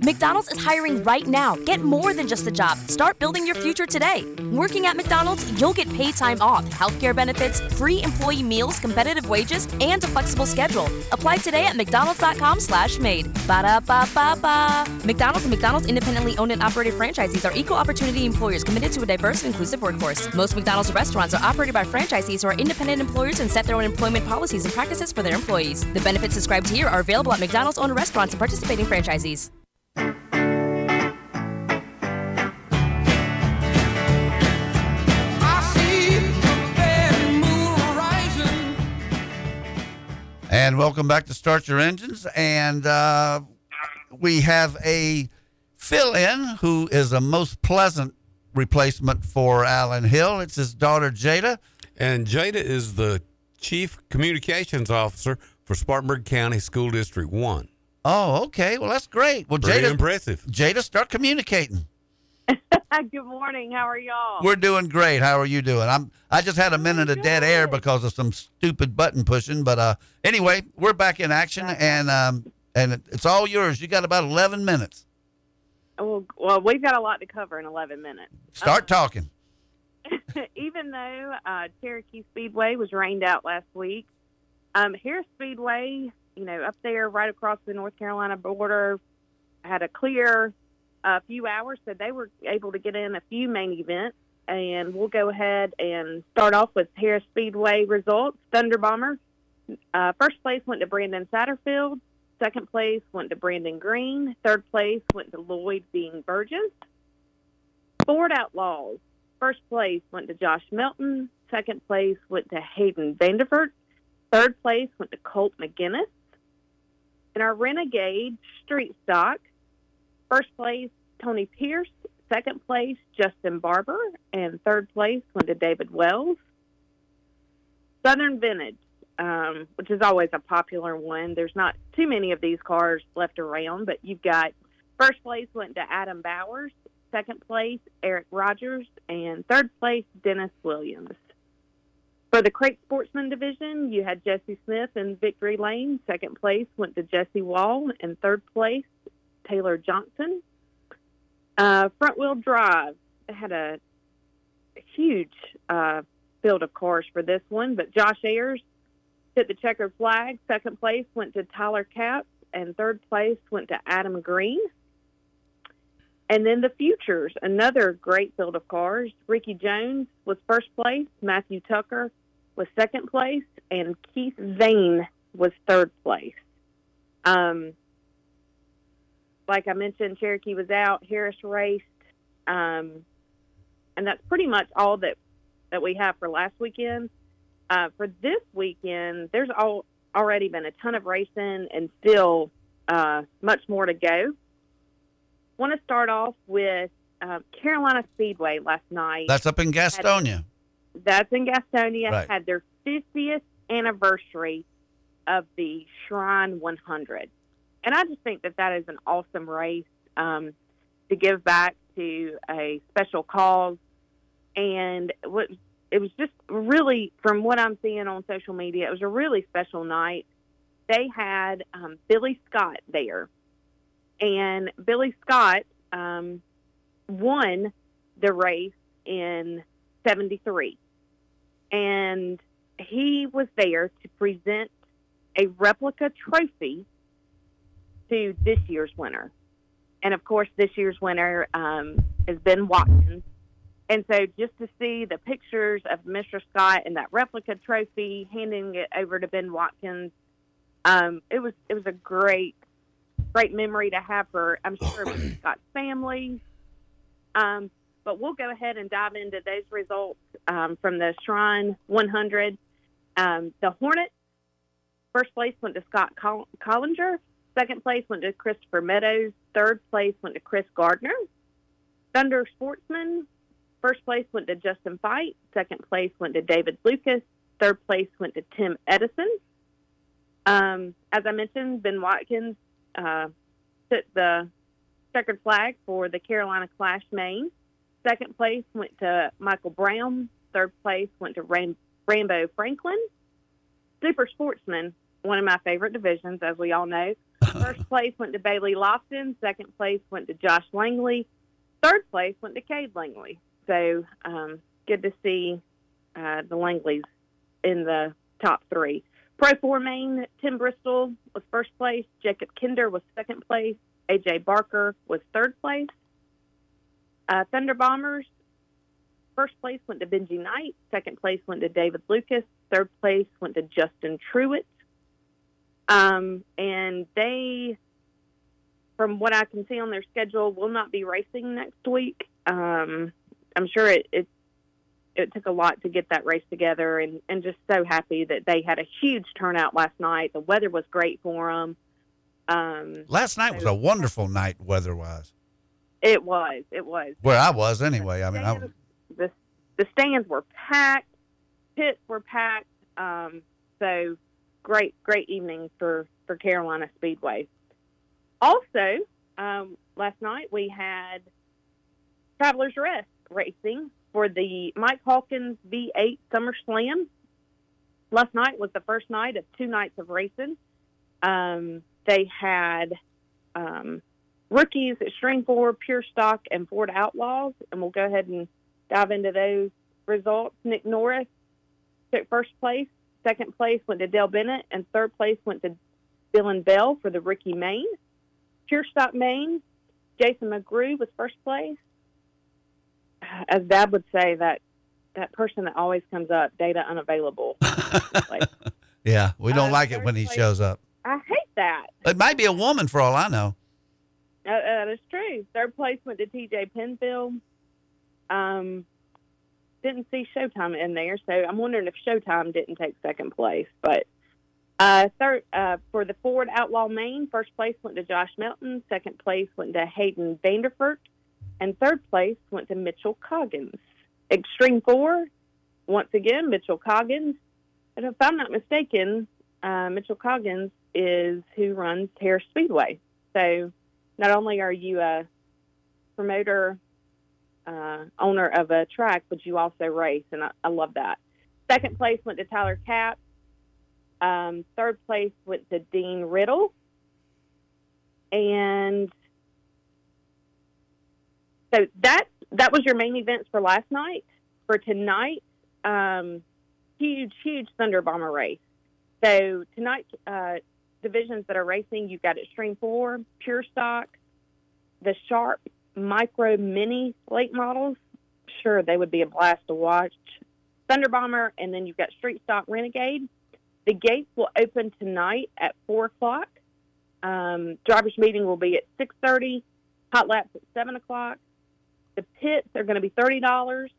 McDonald's is hiring right now. Get more than just a job. Start building your future today. Working at McDonald's, you'll get paid time off, healthcare benefits, free employee meals, competitive wages, and a flexible schedule. Apply today at mcdonalds dot com slash made. Ba-da-ba-ba-ba. McDonald's and McDonald's independently owned and operated franchisees are equal opportunity employers committed to a diverse and inclusive workforce. Most McDonald's restaurants are operated by franchisees who are independent employers and set their own employment policies and practices for their employees. The benefits described here are available at McDonald's owned restaurants and participating franchisees. And welcome back to Start Your Engines. And uh, we have a fill-in who is a most pleasant replacement for Alan Hill. It's his daughter, Jada. And Jada is the Chief Communications Officer for Spartanburg County School District one. Oh, okay. Well, that's great. Well, Pretty Jada, impressive. Jada, start communicating. Good morning. How are y'all? We're doing great. How are you doing? I'm. I just had a minute of dead air because of some stupid button pushing, but uh, anyway, we're back in action, and um, and it's all yours. You got about eleven minutes. Well, well, we've got a lot to cover in eleven minutes. Start um, talking. Even though uh, Cherokee Speedway was rained out last week, um, Harris Speedway, you know, up there right across the North Carolina border, had a clear a few hours, so they were able to get in a few main events. And we'll go ahead and start off with Harris Speedway results. Thunder Bomber, uh, first place went to Brandon Satterfield. Second place went to Brandon Green. Third place went to Lloyd Bean Burgess. Ford Outlaws, first place went to Josh Melton. Second place went to Hayden Vanderford. Third place went to Colt McGinnis. In our Renegade Street Stock, first place, Tony Pierce. Second place, Justin Barber. And third place went to David Wells. Southern Vintage, um, which is always a popular one. There's not too many of these cars left around, but you've got first place went to Adam Bowers. second place, Eric Rogers, and third place, Dennis Williams. For the Crate Sportsman division, you had Jesse Smith in victory lane. Second place went to Jesse Wall, and third place, Taylor Johnson. Uh, front-wheel drive had a huge uh, field of cars for this one, but Josh Ayers took the checkered flag. Second place went to Tyler Capps, and third place went to Adam Green. And then the Futures, another great field of cars. Ricky Jones was first place, Matthew Tucker was second place, and Keith Vane was third place. Um, like I mentioned, Cherokee was out, Harris raced, um, and that's pretty much all that, that we have for last weekend. Uh, for this weekend, there's all, already been a ton of racing and still uh, much more to go. Want to start off with uh, Carolina Speedway last night. That's up in Gastonia. Had, that's in Gastonia. Right. Had their fiftieth anniversary of the Shrine one hundred. And I just think that that is an awesome race um, to give back to a special cause. And what, it was just really, from what I'm seeing on social media, it was a really special night. They had um, Billy Scott there. And Billy Scott um, won the race in seventy-three. And he was there to present a replica trophy to this year's winner. And, of course, this year's winner um, has been Watkins. And so just to see the pictures of Mister Scott and that replica trophy, handing it over to Ben Watkins, um, it was it was a great Great memory to have for, I'm sure, Scott's family. Um, but we'll go ahead and dive into those results um, from the Shrine one hundred. Um, the Hornets, first place went to Scott Coll- Collinger. Second place went to Christopher Meadows. Third place went to Chris Gardner. Thunder Sportsman, first place went to Justin Fite. Second place went to David Lucas. Third place went to Tim Edison. Um, as I mentioned, Ben Watkins Uh, took the checkered flag for the Carolina Clash Main. Second place went to Michael Brown. Third place went to Ram- Rambo Franklin. Super Sportsman, one of my favorite divisions, as we all know. First place went to Bailey Lofton. Second place went to Josh Langley. Third place went to Cade Langley. So um, good to see uh, the Langleys in the top three. Pro four Main, Tim Bristol was first place. Jacob Kinder was second place. A J Barker was third place. Uh, Thunder Bombers, first place went to Benji Knight. Second place went to David Lucas. Third place went to Justin Truitt. Um, and they, from what I can see on their schedule, will not be racing next week. Um, I'm sure it, it's It took a lot to get that race together, and, and just so happy that they had a huge turnout last night. The weather was great for them. Um, last night so was a wonderful night weather-wise. It was. It was. Where I was anyway. The stands, I mean, I was... The, the stands were packed. Pits were packed. Um, so great, great evening for, for Carolina Speedway. Also, um, last night we had Travelers Rest Racing for the Mike Hawkins V eight Summer Slam. Last night was the first night of two nights of racing. Um, they had um, rookies at String Ford, Pure Stock, and Ford Outlaws, and we'll go ahead and dive into those results. Nick Norris took first place. Second place went to Dale Bennett, and third place went to Dylan Bell for the rookie main. Pure Stock main, Jason McGrew was first place. As Dad would say, that that person that always comes up, data unavailable. Like, yeah, we don't uh, like it when he place, shows up. I hate that. It might be a woman for all I know. Uh, uh, that is true. Third place went to T J Penfield. Um, didn't see Showtime in there, so I'm wondering if Showtime didn't take second place. But uh, third uh, for the Ford Outlaw Main, first place went to Josh Melton. Second place went to Hayden Vanderfort. And third place went to Mitchell Coggins. Extreme four, once again, Mitchell Coggins. And if I'm not mistaken, uh, Mitchell Coggins is who runs Harris Speedway. So not only are you a promoter uh, owner of a track, but you also race, and I, I love that. Second place went to Tyler Capps. Um, third place went to Dean Riddle. And so that, that was your main events for last night. For tonight, um, huge, huge Thunder Bomber race. So tonight, uh, divisions that are racing, you've got Extreme four, Pure Stock, the Sharp, Micro, Mini late models. Sure, they would be a blast to watch. Thunder Bomber, and then you've got Street Stock Renegade. The gates will open tonight at four o'clock. Um, driver's meeting will be at six thirty. Hot laps at seven o'clock. The pits are going to be thirty dollars.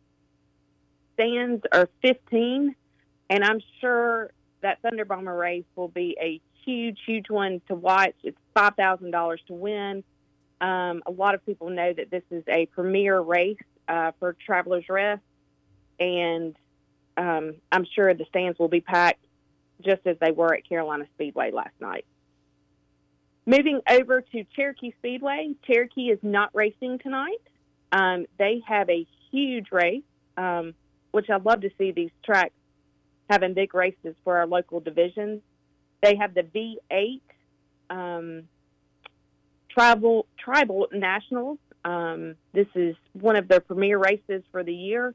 Stands are fifteen dollars. And I'm sure that Thunder Bomber race will be a huge, huge one to watch. It's five thousand dollars to win. Um, a lot of people know that this is a premier race uh, for Travelers Rest. And um, I'm sure the stands will be packed just as they were at Carolina Speedway last night. Moving over to Cherokee Speedway, Cherokee is not racing tonight. Um, they have a huge race, um, which I love to see these tracks having big races for our local divisions. They have the V eight um, Tribal Tribal Nationals. Um, this is one of their premier races for the year.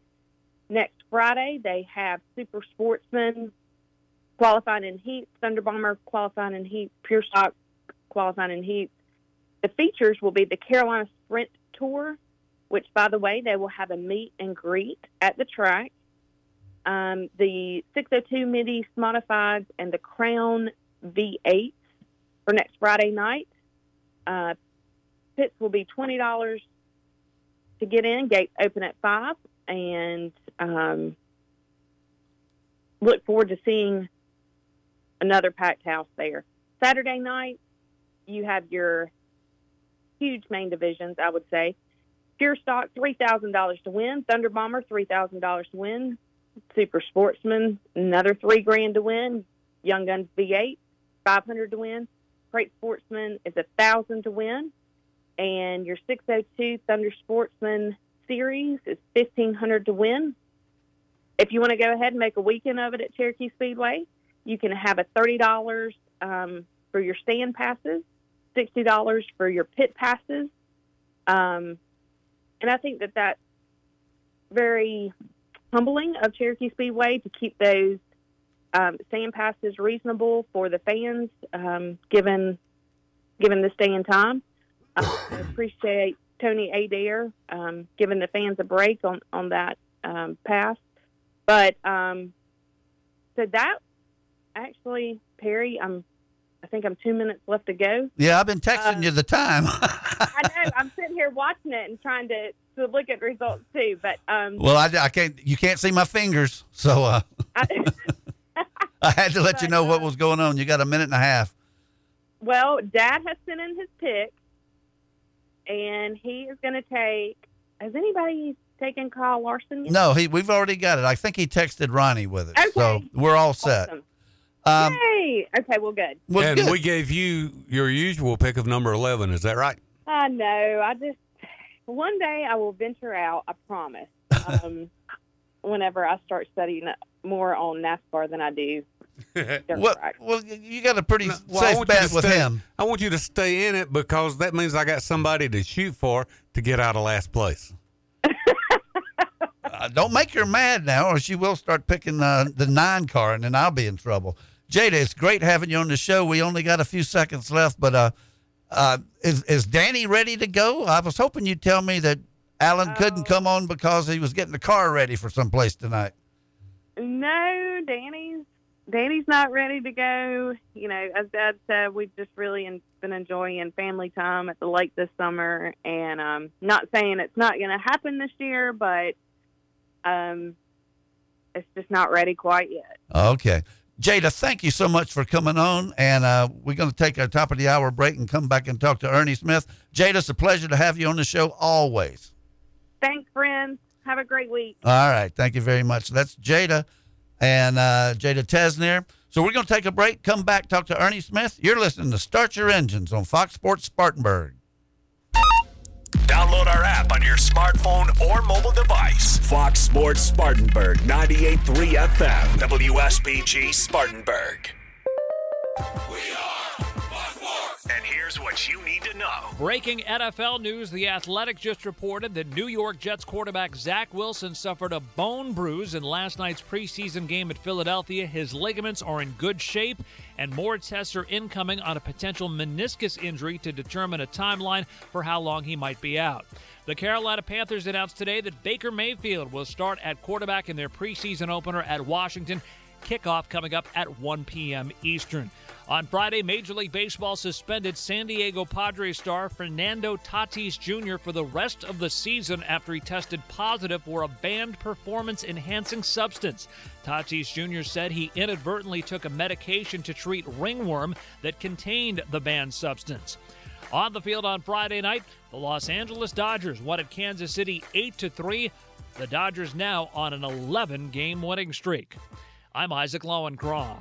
Next Friday, they have Super Sportsman qualifying in heats, Thunder Bomber qualifying in heats, Pure Stock qualifying in heats. The features will be the Carolina Sprint Tour, which, by the way, they will have a meet and greet at the track. Um, the six oh two Midi Modifieds and the Crown V eight for next Friday night. Uh, pits will be twenty dollars to get in. Gates open at five, and um, look forward to seeing another packed house there. Saturday night, you have your huge main divisions, I would say. Pure Stock, three thousand dollars to win. Thunder Bomber, three thousand dollars to win. Super Sportsman, another three grand to win. Young Guns V eight, five hundred dollars to win. Great Sportsman is one thousand dollars to win. And your six oh two Thunder Sportsman Series is fifteen hundred dollars to win. If you want to go ahead and make a weekend of it at Cherokee Speedway, you can have a thirty dollars um, for your stand passes, sixty dollars for your pit passes. Um, and I think that that's very humbling of Cherokee Speedway to keep those um, stand passes reasonable for the fans, um, given, given this day and time. Uh, I appreciate Tony Adair um, giving the fans a break on, on that um, pass. But, um, so that, actually, Perry, I'm, I think I'm two minutes left to go. Yeah, I've been texting uh, you the time. I know. I'm sitting here watching it and trying to, to look at results, too. But um, Well, I, I can't, you can't see my fingers, so uh, I, I had to let but, you know what was going on. You got a minute and a half. Well, Dad has sent in his pick, and he is going to take, has anybody taking Kyle Larson? No, he. We've already got it. I think he texted Ronnie with it, okay. So we're all set. Awesome. Um, Yay! Okay, well, good. Well, and good. We gave you your usual pick of number eleven. Is that right? I uh, know. I just one day I will venture out. I promise. Um, whenever I start studying more on NASCAR than I do. Well, well, you got a pretty no, well, safe bet with stay, him. I want you to stay in it because that means I got somebody to shoot for to get out of last place. Uh, don't make her mad now, or she will start picking uh, the nine car, and then I'll be in trouble. Jada, it's great having you on the show. We only got a few seconds left, but uh, uh, is is Danny ready to go? I was hoping you'd tell me that Alan oh. couldn't come on because he was getting the car ready for someplace tonight. No, Danny's Danny's not ready to go. You know, as Dad said, we've just really in, been enjoying family time at the lake this summer, and um, not saying it's not going to happen this year, but Um, it's just not ready quite yet. Okay. Jada, thank you so much for coming on, and uh, we're going to take our top of the hour break and come back and talk to Ernie Smith. Jada, it's a pleasure to have you on the show always. Thanks, friends. Have a great week. All right. Thank you very much. That's Jada and uh, Jada Tesner. So we're going to take a break, come back, talk to Ernie Smith. You're listening to Start Your Engines on Fox Sports Spartanburg. Down. download our app on your smartphone or mobile device. Fox Sports Spartanburg, ninety-eight point three F M, W S B G Spartanburg. We are Fox Sports. And here's what you need to know. Breaking N F L news, The Athletic just reported that New York Jets quarterback Zach Wilson suffered a bone bruise in last night's preseason game at Philadelphia. His ligaments are in good shape, and more tests are incoming on a potential meniscus injury to determine a timeline for how long he might be out. The Carolina Panthers announced today that Baker Mayfield will start at quarterback in their preseason opener at Washington. Kickoff coming up at one p.m. Eastern. On Friday, Major League Baseball suspended San Diego Padres star Fernando Tatis Junior for the rest of the season after he tested positive for a banned performance-enhancing substance. Tatis Junior said he inadvertently took a medication to treat ringworm that contained the banned substance. On the field on Friday night, the Los Angeles Dodgers won at Kansas City eight to three. The Dodgers now on an eleven-game winning streak. I'm Isaac Lowenkron.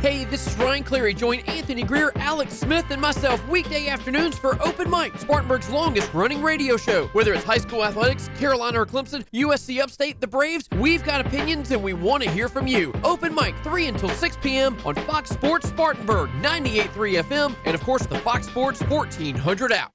Hey, this is Ryan Cleary. Join Anthony Greer, Alex Smith, and myself weekday afternoons for Open Mic, Spartanburg's longest-running radio show. Whether it's high school athletics, Carolina or Clemson, U S C Upstate, the Braves, we've got opinions and we want to hear from you. Open Mic, three until six p.m. on Fox Sports Spartanburg, ninety-eight point three F M, and, of course, the Fox Sports fourteen hundred app.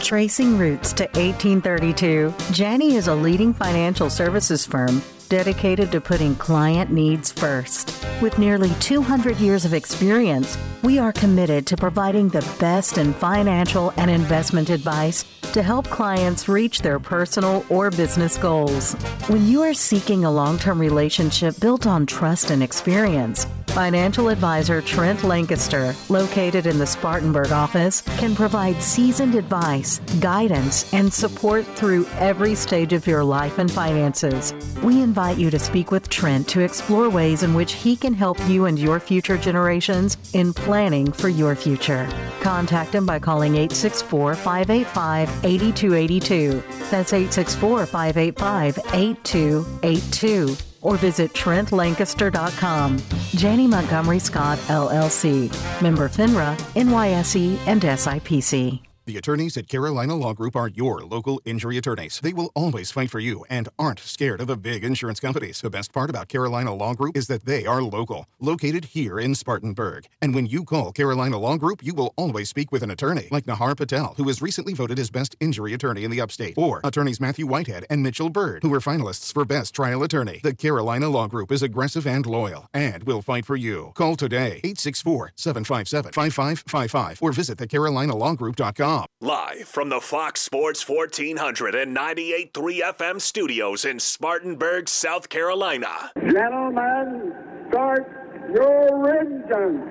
Tracing roots to eighteen thirty-two, Janney is a leading financial services firm dedicated to putting client needs first. With nearly two hundred years of experience, we are committed to providing the best in financial and investment advice to help clients reach their personal or business goals. When you are seeking a long-term relationship built on trust and experience, financial advisor Trent Lancaster, located in the Spartanburg office, can provide seasoned advice, guidance, and support through every stage of your life and finances. We invite you to speak with Trent to explore ways in which he can help you and your future generations in planning for your future. Contact him by calling eight six four, five eight five, eight two eight two. That's eight six four, five eight five, eight two eight two. Or visit Trent Lancaster dot com. Janney Montgomery Scott, L L C. Member FINRA, N Y S E, and S I P C. The attorneys at Carolina Law Group are your local injury attorneys. They will always fight for you and aren't scared of the big insurance companies. The best part about Carolina Law Group is that they are local, located here in Spartanburg. And when you call Carolina Law Group, you will always speak with an attorney like Nahar Patel, who was recently voted as best injury attorney in the upstate, or attorneys Matthew Whitehead and Mitchell Bird, who were finalists for best trial attorney. The Carolina Law Group is aggressive and loyal and will fight for you. Call today, eight six four, seven five seven, five five five five, or visit the carolina law group dot com. Live from the Fox Sports fourteen hundred and ninety-eight point three F M studios in Spartanburg, South Carolina. Gentlemen, start your engines.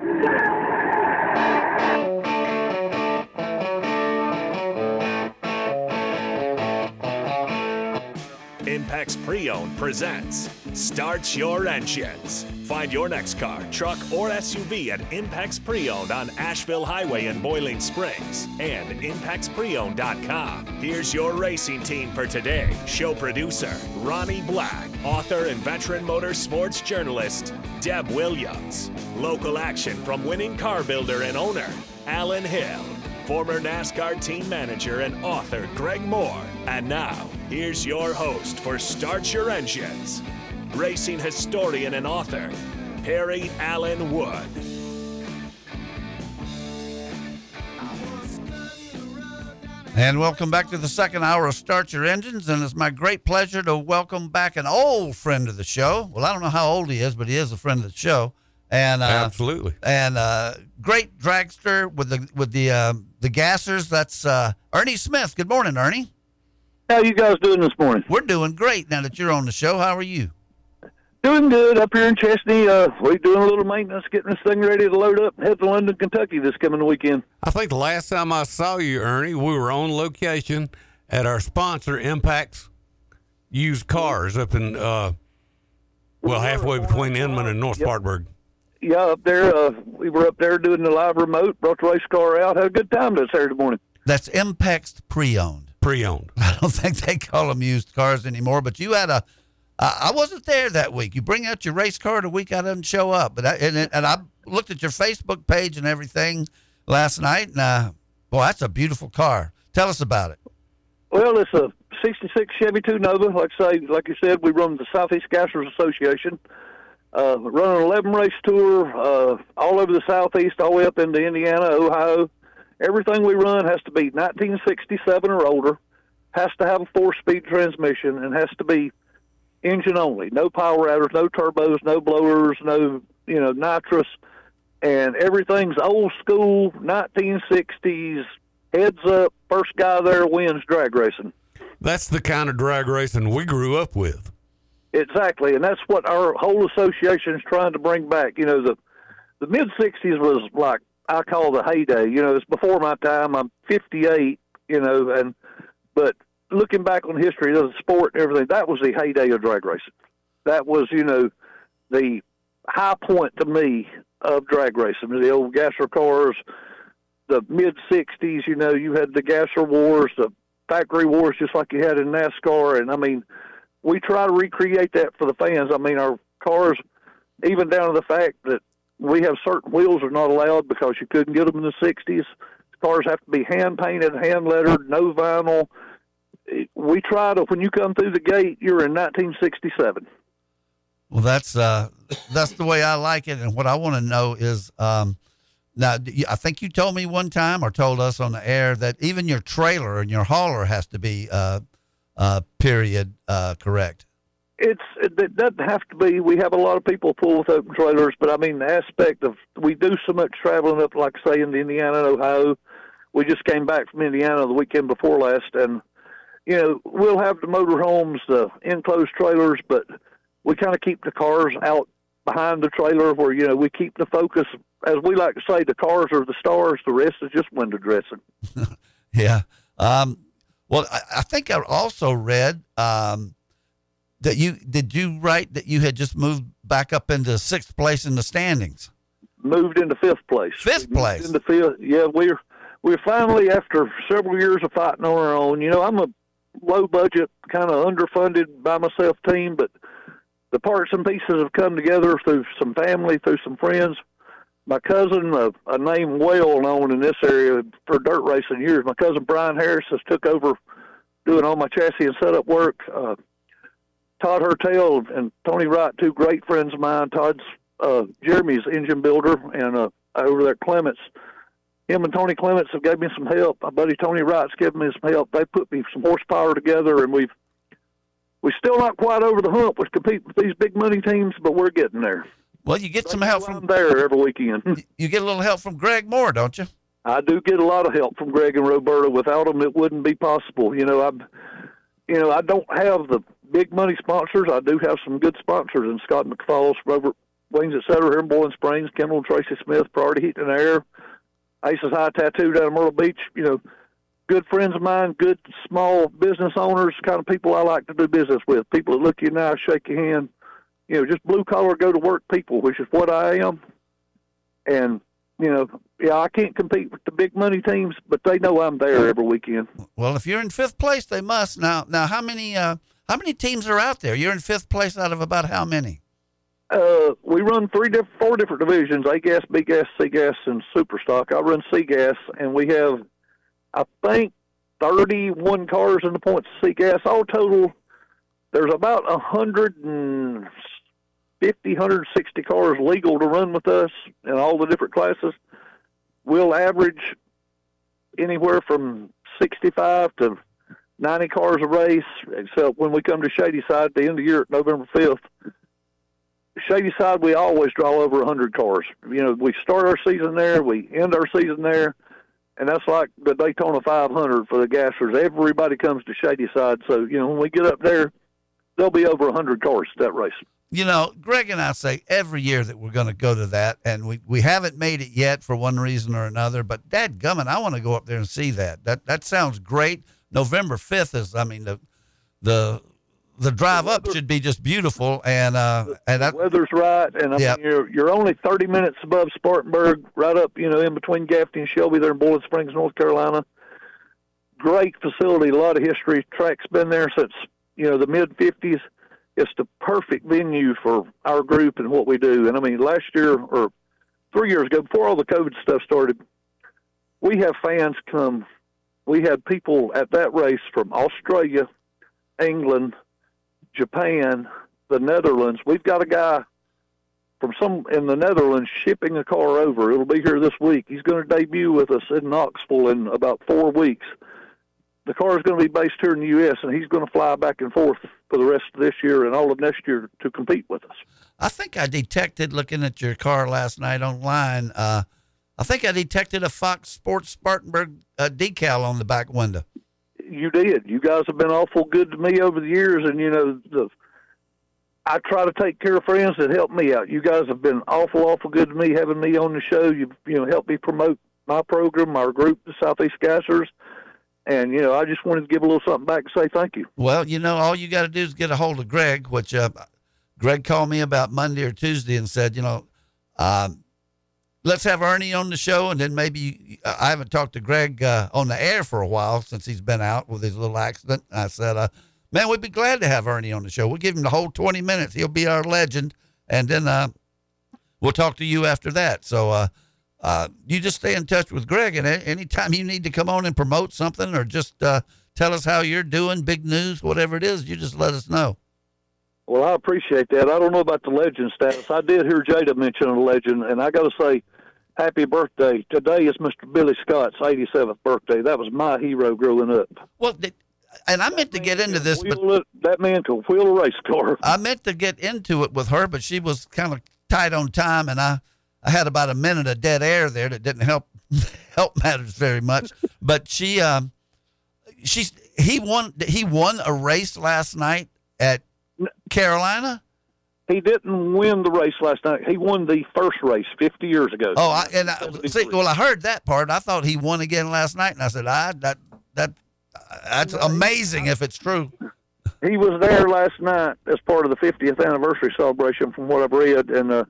Impex Pre-Owned presents Start Your Engines. Find your next car, truck, or S U V at Impex Pre-Owned on Asheville Highway in Boiling Springs and impex pre owned dot com. Here's your racing team for today. Show producer, Ronnie Black. Author and veteran motorsports journalist, Deb Williams. Local action from winning car builder and owner, Alan Hill. Former NASCAR team manager and author Greg Moore. And now, here's your host for Start Your Engines, racing historian and author, Perry Allen Wood. And welcome back to the second hour of Start Your Engines, and it's my great pleasure to welcome back an old friend of the show. Well, I don't know how old he is, but he is a friend of the show. And uh, absolutely, and uh, great dragster with the with the uh, the gassers. That's uh, Ernie Smith. Good morning, Ernie. How you guys doing this morning? We're doing great now that you're on the show. How are you? Doing good up here in Chesney. Uh, we're doing a little maintenance, getting this thing ready to load up and head to London, Kentucky this coming weekend. I think the last time I saw you, Ernie, we were on location at our sponsor, Impact's Used Cars, up in, uh, well, halfway between Inman and North yep. Spartanburg. Yeah, up there. Uh, we were up there doing the live remote, brought the race car out, had a good time this Saturday morning. That's Impact's pre-owned. Pre-owned. I don't think they call them used cars anymore, but you had a... I wasn't there that week. You bring out your race car the week I didn't show up. But I, and, it, and I looked at your Facebook page and everything last night, and uh, boy, that's a beautiful car. Tell us about it. Well, it's a sixty-six Chevy two Nova. Like I say, like you said, we run the Southeast Gassers Association. Uh, run an eleven race tour uh, all over the Southeast, all the way up into Indiana, Ohio. Everything we run has to be nineteen sixty-seven or older, has to have a four-speed transmission, and has to be engine only, no power adders, no turbos, no blowers, no, you know, nitrous, and everything's old school, nineteen sixties, heads up, first guy there wins drag racing. That's the kind of drag racing we grew up with. Exactly, and that's what our whole association is trying to bring back. You know, the the mid-sixties was like, I call the heyday. You know, it's before my time. I'm fifty-eight, you know, and but looking back on history of the sport and everything, that was the heyday of drag racing. That was, you know, the high point to me of drag racing. The old gasser cars, the mid-sixties, you know, you had the gasser wars, the factory wars, just like you had in NASCAR. And, I mean, we try to recreate that for the fans. I mean, our cars, even down to the fact that we have certain wheels are not allowed because you couldn't get them in the sixties. Cars have to be hand-painted, hand-lettered, no vinyl. We try to, when you come through the gate, you're in nineteen sixty-seven. Well, that's uh, that's the way I like it. And what I want to know is, um, now, I think you told me one time or told us on the air that even your trailer and your hauler has to be uh, uh, period uh, correct. It's, it doesn't have to be. We have a lot of people pull with open trailers, but I mean, the aspect of, we do so much traveling up, like, say, in Indiana and Ohio. We just came back from Indiana the weekend before last, and you know, we'll have the motorhomes, the enclosed trailers, but we kind of keep the cars out behind the trailer where, you know, we keep the focus. As we like to say, the cars are the stars. The rest is just window dressing. yeah. Um, well, I, I think I also read um, that you, did you write that you had just moved back up into sixth place in the standings? Moved into fifth place. Fifth place. Into fifth, yeah, we're, we're finally, after several years of fighting on our own, you know, I'm a low-budget, kind of underfunded by-myself team, but the parts and pieces have come together through some family, through some friends. My cousin, a, a name well-known in this area for dirt racing years, my cousin Brian Harris has took over doing all my chassis and setup work. Uh, Todd Hertel and Tony Wright, two great friends of mine. Todd's uh, Jeremy's engine builder, and uh, over there Clements. Him and Tony Clements have gave me some help. My buddy Tony Wright's given me some help. They put me some horsepower together, and we've we're still not quite over the hump with competing with these big money teams, but we're getting there. Well, you get so some help from there every weekend. You get a little help from Greg Moore, don't you? I do get a lot of help from Greg and Roberta. Without them, it wouldn't be possible. You know, I'm, you know, I don't have the big money sponsors. I do have some good sponsors in Scott McFalls, Robert Wings, et cetera, here in Bowling Springs, Kendall and Tracy Smith, Priority Heat and Air, Aces High Tattoo down in Myrtle Beach, you know, good friends of mine, good small business owners, kind of people I like to do business with, people that look you in the eye, shake your hand, you know, just blue-collar, go-to-work people, which is what I am. And, you know, yeah, I can't compete with the big-money teams, but they know I'm there every weekend. Well, if you're in fifth place, they must. Now, now how many uh, how many teams are out there? You're in fifth place out of about how many? Uh, we run three, diff- four different divisions: A gas, B gas, C gas, and super stock. I run C gas, and we have, I think, thirty-one cars in the points of C gas. All total, there's about one hundred fifty, one hundred sixty cars legal to run with us in all the different classes. We'll average anywhere from sixty-five to ninety cars a race, except when we come to Shadyside at the end of the year, November fifth. Shadyside, we always draw over one hundred cars. You know, we start our season there, we end our season there, and that's like the Daytona five hundred for the gassers. Everybody comes to Shadyside, so, you know, when we get up there, there'll be over one hundred cars at that race. you know, Greg and I say every year that we're going to go to that, and we, we haven't made it yet for one reason or another, but dadgummit, I want to go up there and see that. That that sounds great. November fifth is, I mean, the the the drive the weather, up should be just beautiful. And uh, the, and I, the weather's right, and I yep. mean, you're, you're only thirty minutes above Spartanburg, right up, you know, in between Gaffney and Shelby there in Boiling Springs, North Carolina. Great facility, a lot of history. Track's been there since, you know, the mid-fifties. It's the perfect venue for our group and what we do. And, I mean, last year or three years ago, before all the COVID stuff started, we have fans come. We had people at that race from Australia, England, Japan, the Netherlands. We've got a guy from some in the Netherlands shipping a car over. It'll be here this week. He's going to debut with us in Knoxville in about four weeks. The car is going to be based here in the U S, and he's going to fly back and forth for the rest of this year and all of next year to compete with us. I think I detected, looking at your car last night online, uh, I think I detected a Fox Sports Spartanburg uh, decal on the back window. You did. You guys have been awful good to me over the years, and, you know, the, I try to take care of friends that help me out. You guys have been awful, awful good to me, having me on the show. You you know, helped me promote my program, our group, the Southeast Gassers. And, you know, I just wanted to give a little something back to say thank you. Well, you know, all you got to do is get a hold of Greg, which uh, Greg called me about Monday or Tuesday and said, you know, um, let's have Ernie on the show. And then maybe uh, I haven't talked to Greg uh, on the air for a while since he's been out with his little accident. I said, uh, man, we'd be glad to have Ernie on the show. We'll give him the whole twenty minutes. He'll be our legend. And then uh, we'll talk to you after that. So, uh, Uh, you just stay in touch with Greg, and anytime you need to come on and promote something or just uh, tell us how you're doing, big news, whatever it is, you just let us know. Well, I appreciate that. I don't know about the legend status. I did hear Jada mention a legend, and I got to say, happy birthday. Today is Mister Billy Scott's eighty-seventh birthday. That was my hero growing up. Well, and I meant to get into this. But it, that man could wheel a race car. I meant to get into it with her, but she was kind of tight on time, and I... I had about a minute of dead air there that didn't help help matters very much. But she, um, she's he won he won a race last night at Carolina. He didn't win the race last night. He won the first race fifty years ago. Oh, I, and I, see, well, I heard that part. I thought he won again last night, and I said, "I that that that's amazing if it's true." He was there last night as part of the fiftieth anniversary celebration, from what I've read, and. Uh,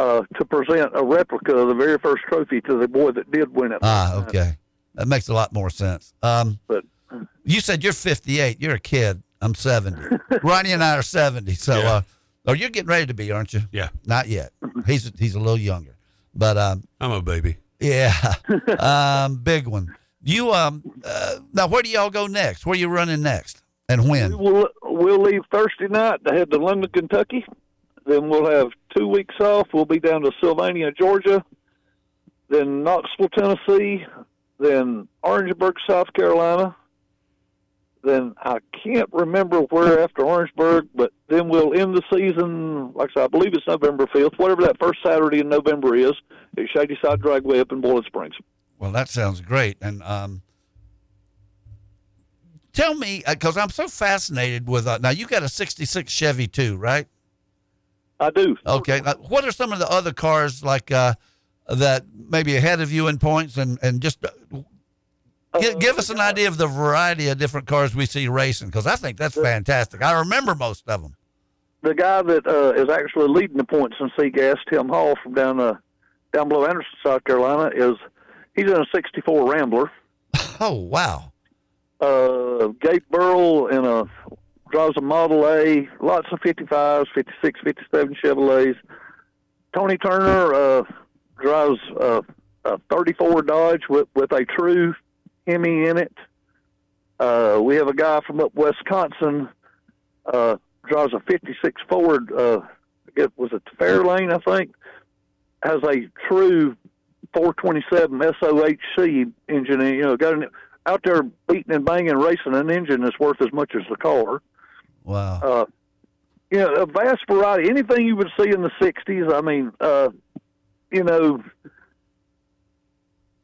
Uh, to present a replica of the very first trophy to the boy that did win it. Ah, okay. That makes a lot more sense. Um, but you said you're fifty-eight. You're a kid. I'm seventy. Ronnie and I are seventy. So, yeah. uh, oh, you're getting ready to be, aren't you? Yeah. Not yet. He's, he's a little younger, but, um, I'm a baby. Yeah. um, big one. You, um, uh, now where do y'all go next? Where are you running next and when? We'll, we'll leave Thursday night to head to London, Kentucky. Then we'll have two weeks off. We'll be down to Sylvania, Georgia, then Knoxville, Tennessee, then Orangeburg, South Carolina. Then I can't remember where after Orangeburg, but then we'll end the season, like I said, I believe it's November fifth, whatever that first Saturday in November is, at Shadyside Dragway up in Boiling Springs. Well, that sounds great. And um, tell me, because I'm so fascinated with uh, – now, you got a sixty-six Chevy too, right? I do. Okay. Now, what are some of the other cars like uh, that maybe ahead of you in points and, and just uh, give, give us an idea of the variety of different cars we see racing, because I think that's fantastic. I remember most of them. The guy that uh, is actually leading the points in Seagas, Tim Hall from down uh, down below Anderson, South Carolina, is he's in a sixty-four Rambler. Oh, wow. Uh, Gabe Burrell in a... drives a Model A, lots of fifty-fives, fifty-six, fifty-seven Chevrolets. Tony Turner uh, drives uh, a thirty-four Dodge with, with a true Hemi in it. Uh, we have a guy from up Wisconsin uh, drives a fifty-six Ford. Uh, it was a Fairlane, I think. Has a true four twenty-seven S O H C engine. You know, got an out there beating and banging, racing an engine that's worth as much as the car. Wow. Uh, you know, a vast variety. Anything you would see in the sixties, I mean, uh, you know,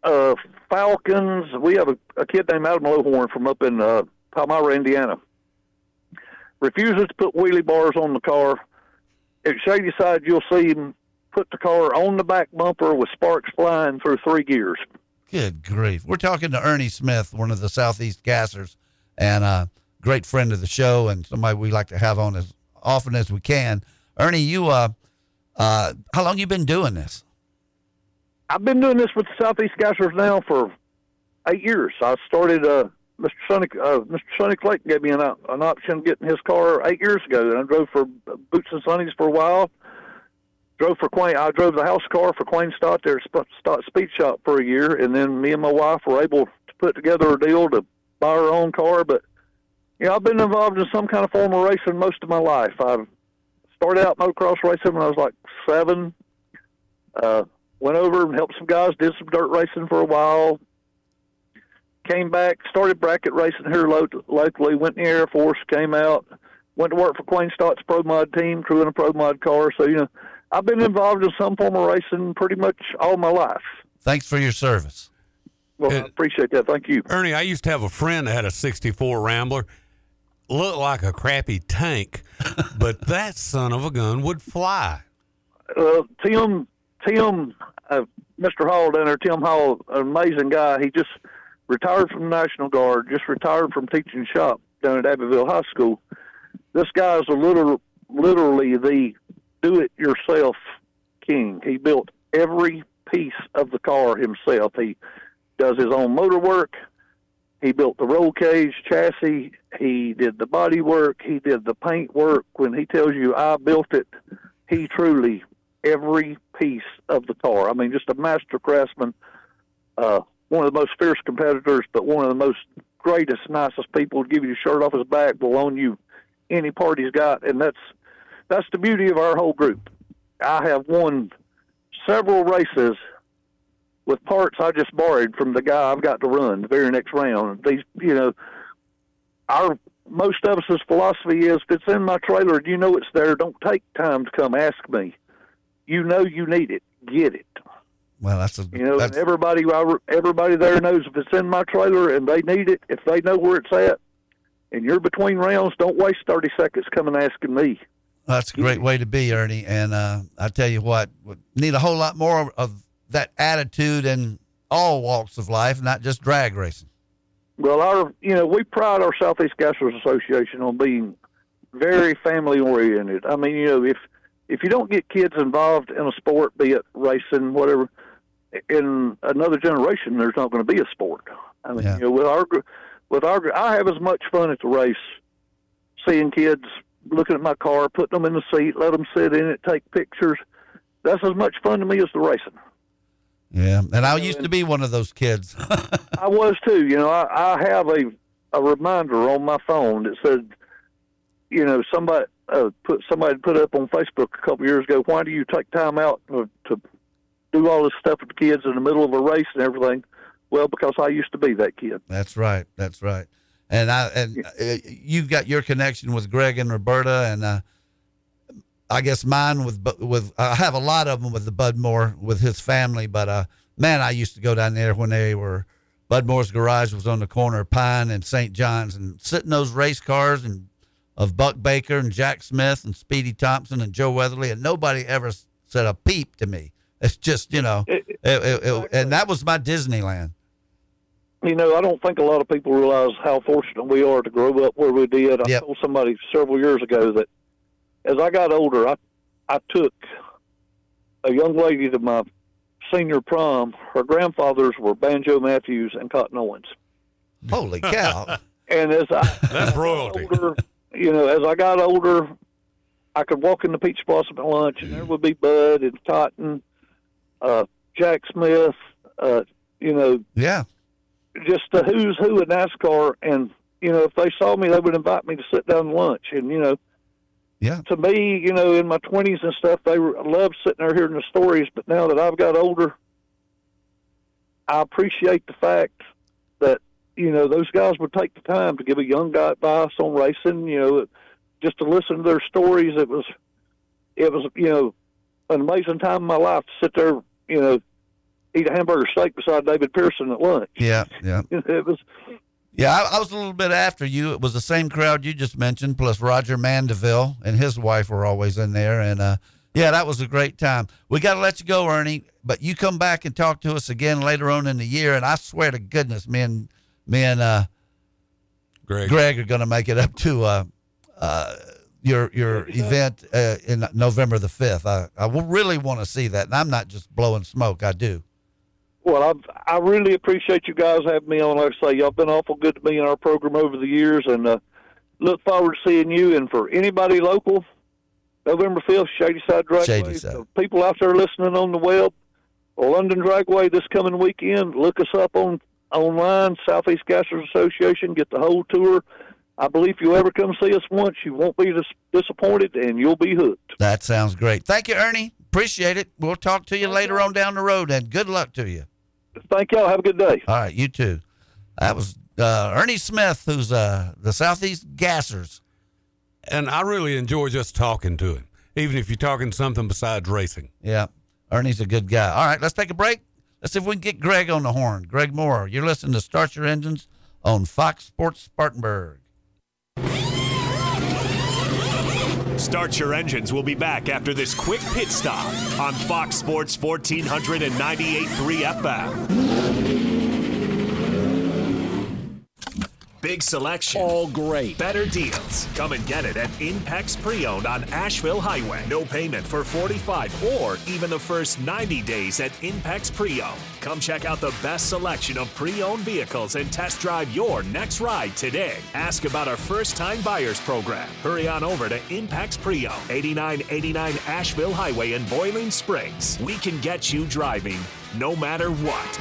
uh, Falcons. We have a, a kid named Adam Lowhorn from up in uh, Palmyra, Indiana. Refuses to put wheelie bars on the car. At Shadyside, you'll see him put the car on the back bumper with sparks flying through three gears. Good grief. We're talking to Ernie Smith, one of the Southeast Gassers, and a great friend of the show and somebody we like to have on as often as we can. Ernie, you, uh, uh, how long you been doing this? I've been doing this with the Southeast Gassers now for eight years. I started, uh, Mister Sonny, uh, Mister Sonny Clayton gave me an, an option getting his car eight years ago, and I drove for Boots and Sonny's for a while. Drove for Quain. I drove the house car for Quain Stott, their Stott Speed Shop, for a year, and then me and my wife were able to put together a deal to buy our own car. But yeah, you know, I've been involved in some kind of form of racing most of my life. I started out motocross racing when I was like seven. Uh, went over and helped some guys, did some dirt racing for a while. Came back, started bracket racing here locally, went in the Air Force, came out, went to work for Quain Stott's Pro Mod team, crew in a Pro Mod car. So, you know, I've been involved in some form of racing pretty much all my life. Thanks for your service. Well, it, I appreciate that. Thank you. Ernie, I used to have a friend that had a sixty-four Rambler. Looked like a crappy tank, but that son of a gun would fly. Uh, Tim, Tim, uh, Mister Hall down there, Tim Hall, an amazing guy. He just retired from the National Guard, just retired from teaching shop down at Abbeville High School. This guy is a literal, literally the do-it-yourself king. He built every piece of the car himself. He does his own motor work. He built the roll cage chassis. He did the body work. He did the paint work. When he tells you, I built it, he truly, every piece of the car. I mean, just a master craftsman, uh, one of the most fierce competitors, but one of the most greatest, nicest people. He'll give you a shirt off his back, will loan you any part he's got. And that's that's the beauty of our whole group. I have won several races with parts I just borrowed from the guy I've got to run the very next round. These, you know, our most of us's philosophy is, if it's in my trailer and you know it's there, don't take time to come ask me. You know you need it. Get it. Well, that's a, you know, that's... everybody everybody there knows if it's in my trailer and they need it, if they know where it's at, and you're between rounds, don't waste thirty seconds coming asking me. That's a great way to be, Ernie. And uh, I tell you what, we need a whole lot more of that attitude in all walks of life, not just drag racing. Well, our you know we pride our Southeast Gassers Association on being very family oriented. I mean, you know, if if you don't get kids involved in a sport, be it racing, whatever, in another generation, there's not going to be a sport. I mean, yeah. you know, with our, with our, I have as much fun at the race seeing kids looking at my car, putting them in the seat, let them sit in it, take pictures. That's as much fun to me as the racing. Yeah, and I used and to be one of those kids. I was too. You know, I, I have a a reminder on my phone that said, you know, somebody uh, put somebody put up on Facebook a couple years ago, why do you take time out to, to do all this stuff with the kids in the middle of a race and everything? Well, because I used to be that kid. That's right. That's right. And I, and yeah. You've got your connection with Greg and Roberta, and uh, I guess mine with, with, I have a lot of them with the Bud Moore, with his family, but uh, man, I used to go down there when they were, Bud Moore's garage was on the corner of Pine and Saint John's, and sit in those race cars and of Buck Baker and Jack Smith and Speedy Thompson and Joe Weatherly, and nobody ever said a peep to me. It's just, you know, it, it, it, it, and that was my Disneyland. You know, I don't think a lot of people realize how fortunate we are to grow up where we did. I yep. told somebody several years ago that as I got older, I, I took a young lady to my senior prom. Her grandfathers were Banjo Matthews and Cotton Owens. Holy cow. And as I, That's royalty. Older, you know, as I got older, I could walk in the Peach Blossom at lunch, and there would be Bud and Cotton, uh, Jack Smith, uh, you know. Yeah. Just the who's who in NASCAR. And, you know, if they saw me, they would invite me to sit down to lunch. And, you know, yeah. to me, you know, in my twenties and stuff, they were, I loved sitting there hearing the stories. But now that I've got older, I appreciate the fact that, you know, those guys would take the time to give a young guy advice on racing, you know, just to listen to their stories. It was, it was, you know, an amazing time in my life to sit there, you know, eat a hamburger steak beside David Pearson at lunch. Yeah, yeah. It was, Yeah, I, I was a little bit after you. It was the same crowd you just mentioned, plus Roger Mandeville and his wife were always in there. And, uh, yeah, that was a great time. We got to let you go, Ernie, but you come back and talk to us again later on in the year, and I swear to goodness, me and, me and uh, Greg. Greg are going to make it up to uh, uh, your your event uh, in November the fifth. I, I will really want to see that, and I'm not just blowing smoke. I do. Well, I've, I really appreciate you guys having me on. Like I say, y'all been awful good to me in our program over the years, and uh, look forward to seeing you. And for anybody local, November fifth, Shadyside Dragway. Shadyside. So people out there listening on the web, London Dragway this coming weekend, look us up on online, Southeast Casters Association, get the whole tour. I believe if you ever come see us once, you won't be dis- disappointed, and you'll be hooked. That sounds great. Thank you, Ernie. Appreciate it. We'll talk to you later on down the road, and good luck to you. Thank y'all. Have a good day. All right, you too. That was uh, Ernie Smith, who's uh, the Southeast Gassers. And I really enjoy just talking to him, even if you're talking something besides racing. Yeah, Ernie's a good guy. All right, let's take a break. Let's see if we can get Greg on the horn. Greg Moore, you're listening to Start Your Engines on Fox Sports Spartanburg. Start Your Engines will be back after this quick pit stop on Fox Sports fourteen ninety-eight point three F M. Big selection. All great. Better deals. Come and get it at Impex Pre-Owned on Asheville Highway. No payment for forty-five or even the first ninety days at Impex Pre-Owned. Come check out the best selection of pre-owned vehicles and test drive your next ride today. Ask about our first-time buyers program. Hurry on over to Impex Pre-Owned, eighty-nine eighty-nine Asheville Highway in Boiling Springs. We can get you driving no matter what.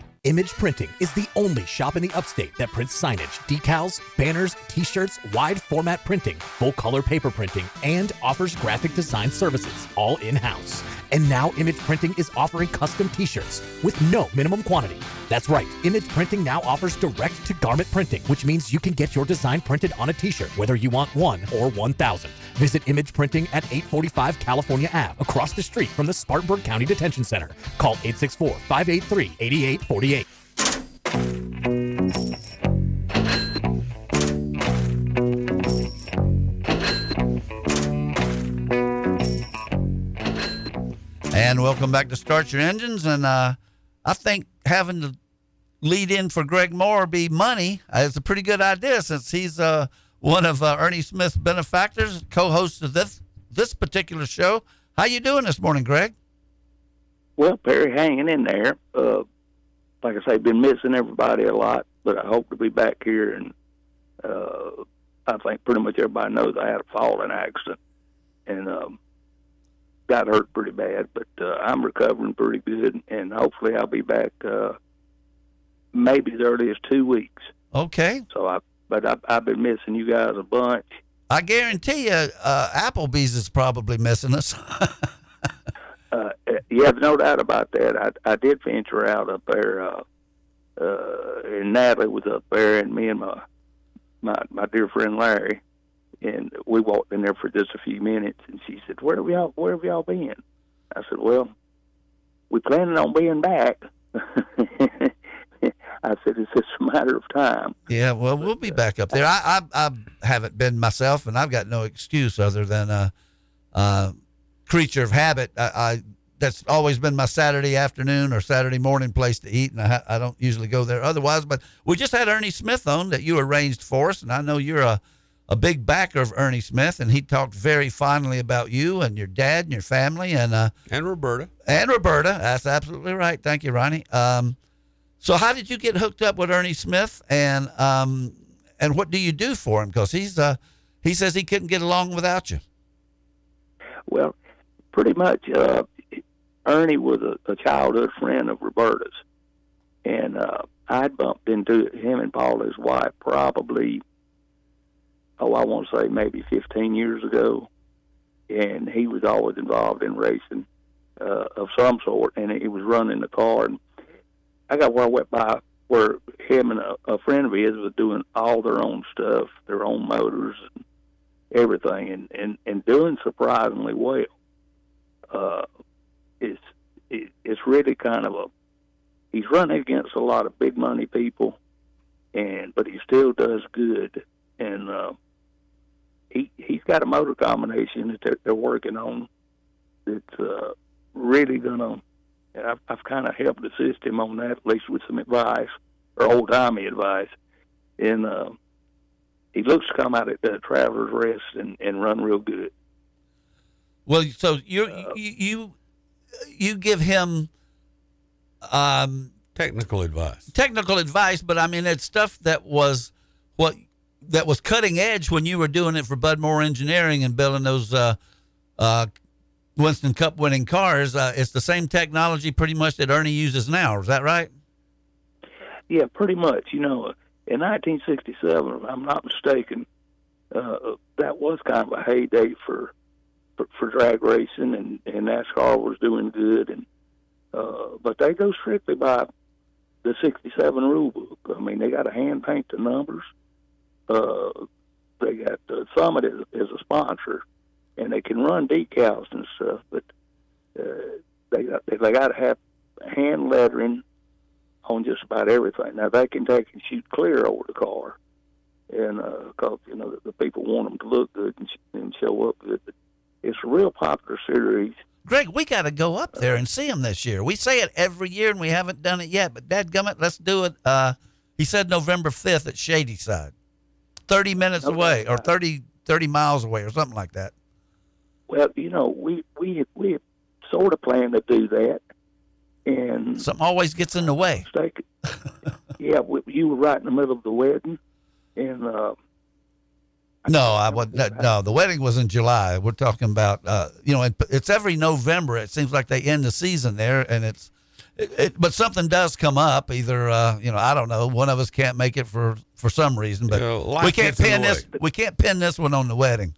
Image Printing is the only shop in the upstate that prints signage, decals, banners, t-shirts, wide format printing, full color paper printing, and offers graphic design services, all in-house. And now Image Printing is offering custom t-shirts with no minimum quantity. That's right, Image Printing now offers direct to garment printing, which means you can get your design printed on a t-shirt, whether you want one or one thousand. Visit Image Printing at eight forty-five California Avenue, across the street from the Spartanburg County Detention Center. Call eight six four, five eight three, eight eight four eight. And welcome back to Start Your Engines. And uh, I think having the lead in for Greg Moore be money is a pretty good idea, since he's uh, one of uh, Ernie Smith's benefactors, co-host of this this particular show. How you doing this morning, Greg? Well, Perry, hanging in there. Uh, Like I say, been missing everybody a lot, but I hope to be back here. And uh, I think pretty much everybody knows I had a falling accident and um, got hurt pretty bad, but uh, I'm recovering pretty good, and hopefully I'll be back uh, maybe as early as two weeks. Okay. So I, but I, I've been missing you guys a bunch. I guarantee you, uh, Applebee's is probably missing us. Uh, yeah, no doubt about that. I, I did venture out up there uh, Natalie was up there, and me and my my, my dear friend Larry, and we walked in there for just a few minutes, and she said, where have y'all, where have y'all been? I said, well, we're planning on being back. I said, it's just a matter of time. Yeah, well, we'll be back up there. I I, I haven't been myself, and I've got no excuse other than a, a creature of habit. I, I that's always been my Saturday afternoon or Saturday morning place to eat, and I, I don't usually go there otherwise. But we just had Ernie Smith on that you arranged for us, and I know you're a, a big backer of Ernie Smith, and he talked very fondly about you and your dad and your family. And uh, and Roberta. And Roberta. That's absolutely right. Thank you, Ronnie. Um, So how did you get hooked up with Ernie Smith, and um, and what do you do for him? Because he's uh, he says he couldn't get along without you. Well, pretty much, uh, Ernie was a, a childhood friend of Roberta's, and uh, I bumped into him and Paul, his wife, probably oh, I want to say maybe fifteen years ago, and he was always involved in racing uh, of some sort, and he was running the car. And I got where I went by where him and a, a friend of his was doing all their own stuff, their own motors and everything, and, and, and doing surprisingly well. Uh, it's it, it's really kind of a he's running against a lot of big money people, and but he still does good, and uh, he he's got a motor combination that they're, they're working on that's uh, really gonna. And I've, I've kind of helped assist him on that, at least with some advice, or old-timey advice. And uh, he looks to come out at the Traveler's Rest and, and run real good. Well, so you uh, you, you you give him um, technical advice. Technical advice, but I mean it's stuff that was what that was cutting edge when you were doing it for Bud Moore Engineering and building those. Uh, uh, Winston Cup winning cars. Uh, it's the same technology pretty much that Ernie uses now. Is that right? Yeah, pretty much. You know, in nineteen sixty-seven, if I'm not mistaken, uh, that was kind of a heyday for, for, for drag racing, and, and NASCAR was doing good. And, uh, but they go strictly by the sixty-seven rule book. I mean, they got to hand paint the numbers. Uh, they got uh, Summit as, as a sponsor. And they can run decals and stuff, but uh, they they, they got to have hand lettering on just about everything. Now they can take and shoot clear over the car, and uh, cause you know the, the people want them to look good and, and show up good. But it's a real popular series. Greg, we got to go up there and see them this year. We say it every year, and we haven't done it yet. But dadgummit, let's do it. Uh, he said November fifth at Shadyside, thirty minutes okay. away, or thirty, thirty miles away, or something like that. Well, you know, we we we sort of plan to do that, and something always gets in the way. Yeah, we, you were right in the middle of the wedding, and uh, no, I was no, no. The wedding was in July. We're talking about uh, you know, it's every November. It seems like they end the season there, and it's it, it, but something does come up. Either uh, you know, I don't know. One of us can't make it for, for some reason, but you know, we can't pin this. Way. We can't pin this one on the wedding.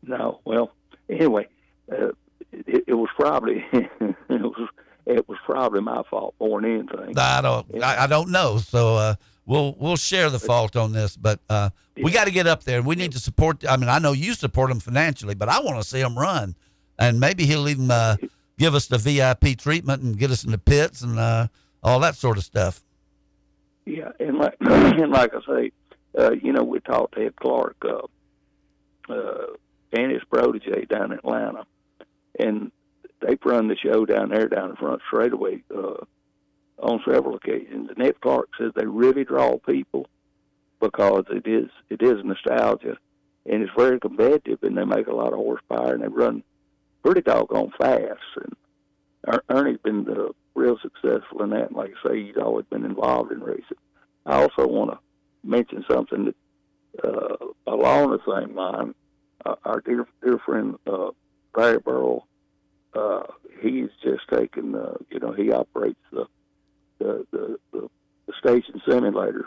No, well, anyway, uh, it, it was probably it was it was probably my fault more than anything. I don't I, I don't know, so uh, we'll we'll share the fault on this, but uh, we got to get up there. We need to support. I mean, I know you support them financially, but I want to see them run, and maybe he'll even uh, give us the V I P treatment and get us in the pits and uh, all that sort of stuff. Yeah, and like and like I say, uh, you know, we talked to Ed Clark. Uh, uh, and his protege down in Atlanta. And they've run the show down there, down the front straightaway uh, on several occasions. And Ed Clark says they really draw people because it is it is nostalgia, and it's very competitive, and they make a lot of horsepower, and they run pretty doggone fast. And Ernie's been uh, real successful in that. And like I say, he's always been involved in racing. I also want to mention something that uh, along the same line. Uh, our dear dear friend uh, Barry Burrell, uh, he's just taken, uh, you know, he operates the the, the the the station simulator,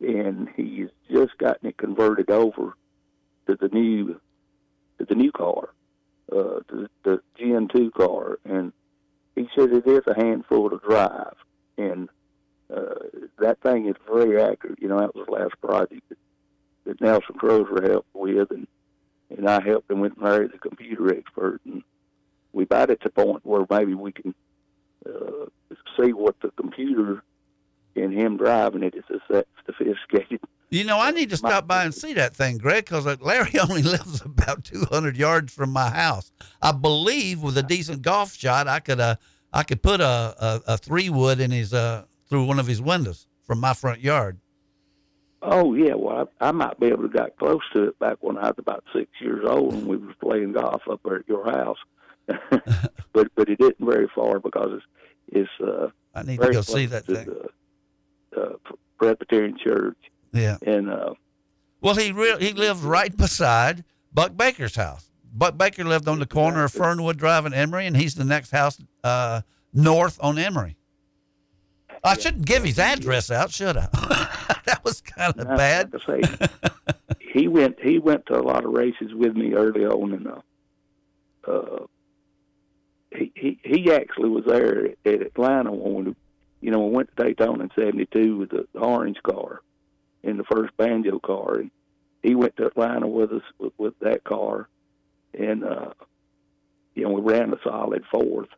and he's just gotten it converted over to the new to the new car, uh, to the Gen two car, and he said it is a handful to drive, and uh, that thing is very accurate. You know, that was the last project that, that Nelson Crozier helped with, and, and I helped him with Mary, the computer expert, and we got at the point where maybe we can uh, see what the computer and him driving it is that sophisticated. You know, I need to stop by and see that thing, Greg, because Larry only lives about two hundred yards from my house. I believe with a decent golf shot, I could uh, I could put a, a, a three wood in his uh, through one of his windows from my front yard. Oh yeah, well I, I might be able to get close to it back when I was about six years old and we was playing golf up there at your house, but but it isn't very far because it's it's. Uh, I need to go see that thing. The, uh, Presbyterian Church. Yeah, and uh, well, he re- he lived right beside Buck Baker's house. Buck Baker lived on the corner of Fernwood Drive and Emory, and he's the next house uh, north on Emory. I shouldn't give his address out, should I? That was kind of bad. Like I say, he went he went to a lot of races with me early on, and uh, uh, he he he actually was there at Atlanta when we, you know, we went to Daytona in seventy-two with the orange car. In the first banjo car, and he went to Atlanta with us with, with that car, and uh, you know, we ran a solid fourth,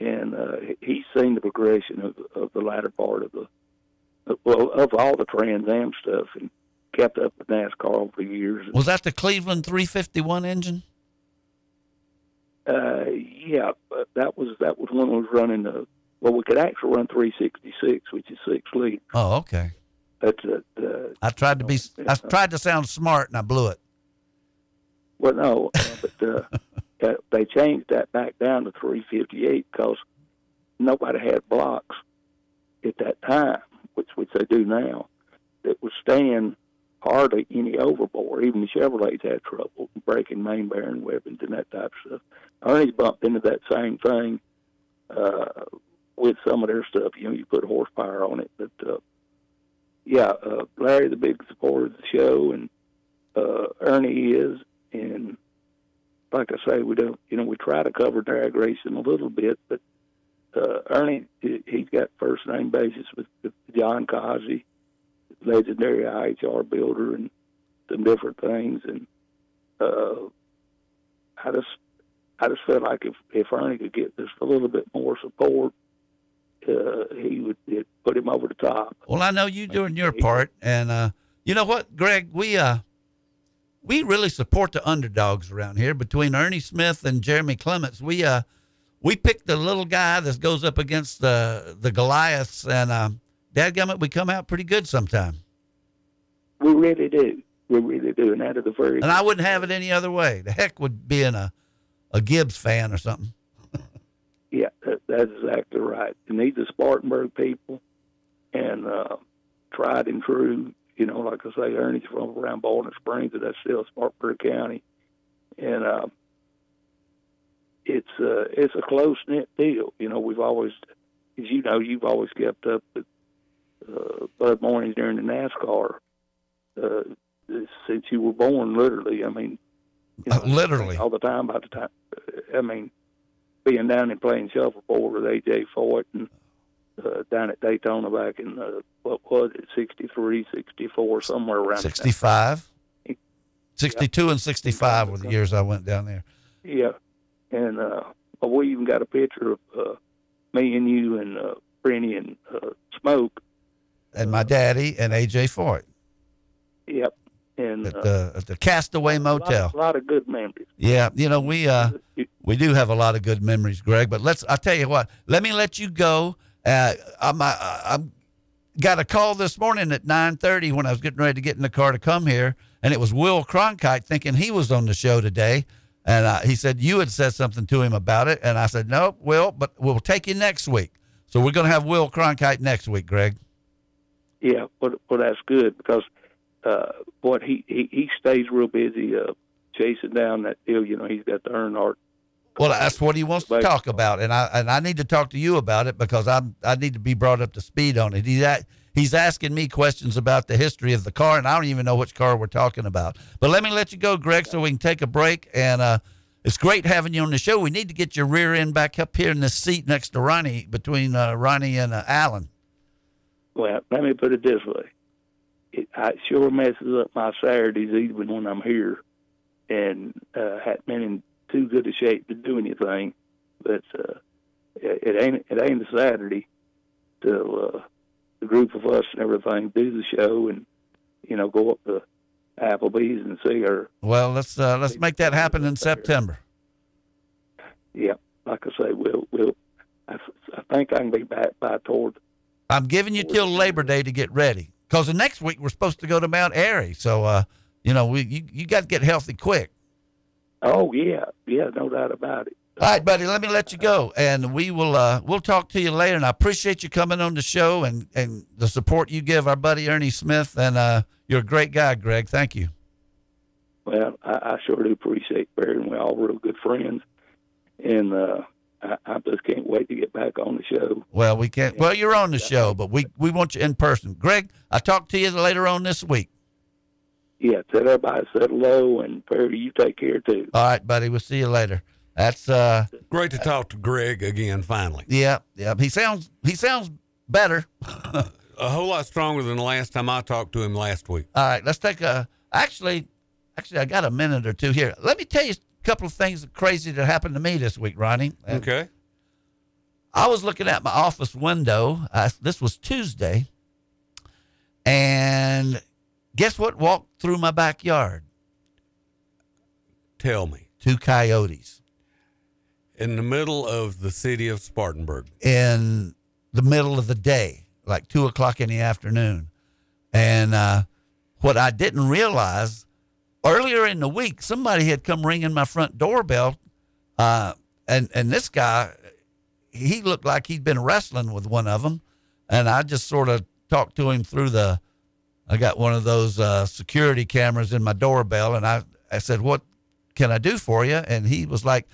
and uh, he's seen the progression of, of the latter part of the of, well of all the Trans Am stuff, and kept up with NASCAR for years. Was that the Cleveland three fifty-one engine? Uh, yeah, but that was that was when I was running the well. We could actually run three sixty-six, which is six liter. Oh, okay. That's a, the, I tried to be. You know, I tried to sound smart, and I blew it. Well, no, uh, but uh, they changed that back down to three fifty-eight because nobody had blocks at that time, which which they do now. That would stand hardly any overboard. Even the Chevrolets had trouble breaking main bearing weapons and that type of stuff. Ernie's bumped into that same thing uh, with some of their stuff. You know, you put horsepower on it, but. Uh, Yeah, uh, Larry, the big supporter of the show, and uh, Ernie is, and like I say, we don't, you know, we try to cover drag racing a little bit, but uh, Ernie, he's got first name basis with, with John Cossey, legendary I H R builder, and some different things, and uh, I just, I just felt like if, if Ernie could get just a little bit more support. Uh, he would it put him over the top. Well, I know you doing your part, and uh, you know what, Greg, we uh, we really support the underdogs around here. Between Ernie Smith and Jeremy Clements, we uh, we picked the little guy that goes up against the the Goliaths, and um, dadgummit, we come out pretty good sometime. We really do, we really do, and out of the very. And I wouldn't have it any other way. The heck would be in a a Gibbs fan or something. Yeah, that, that's exactly right. And these are Spartanburg people, and uh, tried and true. You know, like I say, Ernie's from around Baldwin Springs, but that's still Spartanburg County. And uh, it's uh, it's a close knit deal. You know, we've always, as you know, you've always kept up with uh, Bud Mornings during the NASCAR uh, since you were born. Literally, I mean, you know, uh, literally all the time. By the time, I mean. Being down and playing shuffleboard with A J Foyt and uh, down at Daytona back in, uh, what was it, sixty-three, sixty-four, somewhere around sixty-five? That. sixty-two yeah. And sixty-five were the years I went down there. Yeah. And uh, well, we even got a picture of uh, me and you and uh, Brenny and uh, Smoke. And my daddy and A J Foyt. Yep. And, at, the, uh, at the Castaway Motel. A lot, a lot of good memories. Yeah, you know, we uh, we do have a lot of good memories, Greg. But let's, I'll tell you what, let me let you go. Uh, I'm, I, I got a call this morning at nine thirty when I was getting ready to get in the car to come here, and it was Will Cronkite thinking he was on the show today. And uh, he said, you had said something to him about it. And I said, no, Will, but we'll take you next week. So we're going to have Will Cronkite next week, Greg. Yeah, well, well that's good because – Uh, what he, he, he stays real busy uh, chasing down that deal. You know, he's got the Earnhardt. Well, that's what he wants to talk about, and I and I need to talk to you about it because I I need to be brought up to speed on it. He's at, he's asking me questions about the history of the car, and I don't even know which car we're talking about. But let me let you go, Greg, so we can take a break. And uh, it's great having you on the show. We need to get your rear end back up here in this seat next to Ronnie, between uh, Ronnie and uh, Alan. Well, let me put it this way. It, it sure messes up my Saturdays even when I'm here and uh, haven't been in too good a shape to do anything. But uh, it, it ain't it ain't a Saturday till uh, the group of us and everything do the show and, you know, go up to Applebee's and see her. Well, let's uh, let's make that happen in September. Yeah, like I say, we'll we'll. I, I think I can be back by toward. I'm giving you till Labor Day to get ready, because the next week we're supposed to go to Mount Airy. So, uh, you know, we you, you got to get healthy quick. Oh yeah, yeah, no doubt about it. All right, buddy, let me let you go, and we will uh, we'll talk to you later. And I appreciate you coming on the show and, and the support you give our buddy Ernie Smith. And uh, you're a great guy, Greg. Thank you. Well, I, I sure do appreciate Barry, and we're all real good friends. And uh, I, I just can't wait to get back on the show. Well, we can't. Well, you're on the show, but we, we want you in person. Greg, I'll talk to you later on this week. Yeah, tell everybody to say hello, and Barry, you take care too. All right, buddy. We'll see you later. That's uh, great to talk to Greg again. Finally, yeah, yeah. He sounds he sounds better, a whole lot stronger than the last time I talked to him last week. All right, let's take a. Actually, actually, I got a minute or two here. Let me tell you a couple of things crazy that happened to me this week, Ronnie. And okay. I was looking at my office window. I, this was Tuesday, and guess what walked through my backyard? Tell me. Two coyotes. In the middle of the city of Spartanburg. In the middle of the day, like two o'clock in the afternoon. And uh, what I didn't realize, earlier in the week, somebody had come ringing my front doorbell. Uh, and, and this guy, he looked like he'd been wrestling with one of them. And I just sort of talked to him through the, I got one of those uh, security cameras in my doorbell. And I, I said, what can I do for you? And he was like,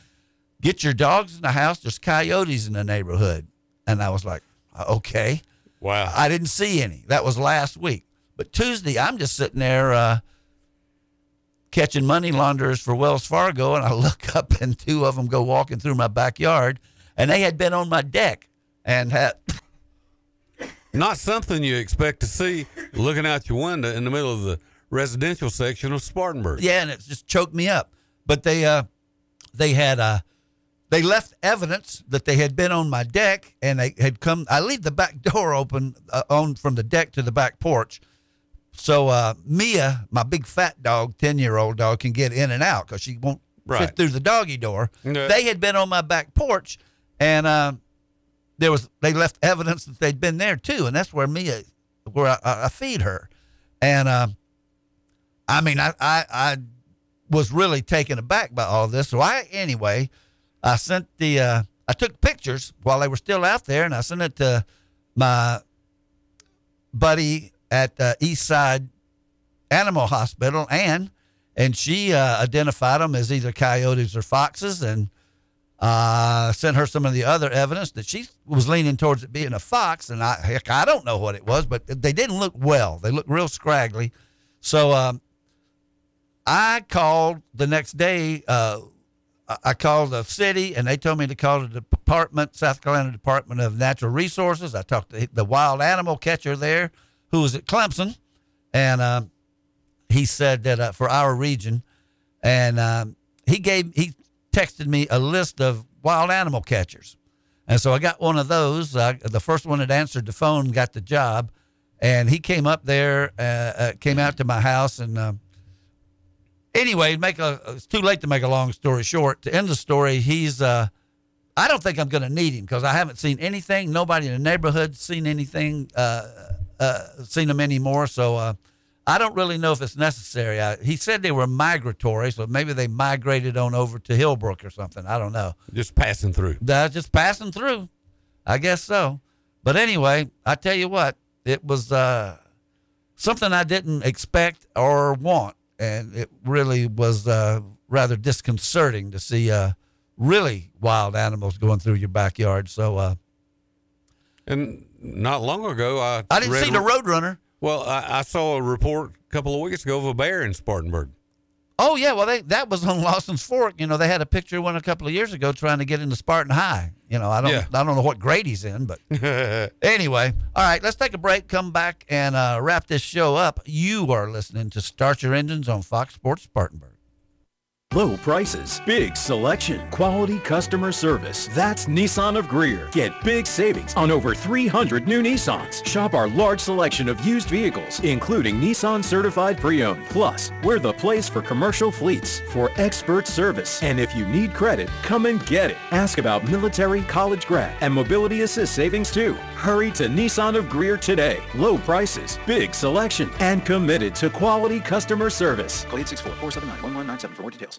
get your dogs in the house. There's coyotes in the neighborhood. And I was like, okay. Wow. I didn't see any. That was last week. But Tuesday, I'm just sitting there uh, catching money launderers for Wells Fargo, and I look up, and two of them go walking through my backyard, and they had been on my deck and had... Not something you expect to see looking out your window in the middle of the residential section of Spartanburg. Yeah, and it just choked me up. But they uh, they had... a. They left evidence that they had been on my deck, and they had come. I leave the back door open uh, on from the deck to the back porch. So uh, Mia, my big fat dog, ten-year-old dog, can get in and out because she won't right. fit through the doggy door. Yeah. They had been on my back porch, and uh, there was they left evidence that they'd been there, too, and that's where Mia, where I, I feed her. And, uh, I mean, I, I, I was really taken aback by all this. So I, anyway... I sent the, uh, I took pictures while they were still out there, and I sent it to my buddy at uh, Eastside Animal Hospital, Ann, and she uh, identified them as either coyotes or foxes, and uh, sent her some of the other evidence that she was leaning towards it being a fox, and I, heck, I don't know what it was, but they didn't look well. They looked real scraggly. So um, I called the next day, uh, I called the city, and they told me to call the department, South Carolina Department of Natural Resources. I talked to the wild animal catcher there who was at Clemson, and uh, he said that uh, for our region, and um, he gave he texted me a list of wild animal catchers. And so I got one of those. Uh, the first one that answered the phone got the job, and he came up there, uh, uh, came out to my house, and uh, Anyway, make a, it's too late to make a long story short. To end the story, he's, uh, I don't think I'm going to need him because I haven't seen anything. Nobody in the neighborhood's seen anything, uh, uh, seen him anymore. So uh, I don't really know if it's necessary. I, he said they were migratory, so maybe they migrated on over to Hillbrook or something. I don't know. Just passing through. Uh, just passing through. I guess so. But anyway, I tell you what, it was uh, something I didn't expect or want. And it really was uh, rather disconcerting to see uh, really wild animals going through your backyard. So, uh, and not long ago, I I didn't see the Roadrunner. Well, I, I saw a report a couple of weeks ago of a bear in Spartanburg. Oh, yeah, well, they, that was on Lawson's Fork. You know, they had a picture of one a couple of years ago trying to get into Spartan High. You know, I don't yeah. I don't know what grade he's in, but anyway. All right, let's take a break, come back, and uh, wrap this show up. You are listening to Start Your Engines on Fox Sports Spartanburg. Low prices, big selection, quality customer service. That's Nissan of Greer. Get big savings on over three hundred new Nissans. Shop our large selection of used vehicles, including Nissan Certified Pre-Owned. Plus, we're the place for commercial fleets, for expert service. And if you need credit, come and get it. Ask about military, college grad, and mobility assist savings too. Hurry to Nissan of Greer today. Low prices, big selection, and committed to quality customer service. Call eight six four, four seven nine, one one nine seven for more details.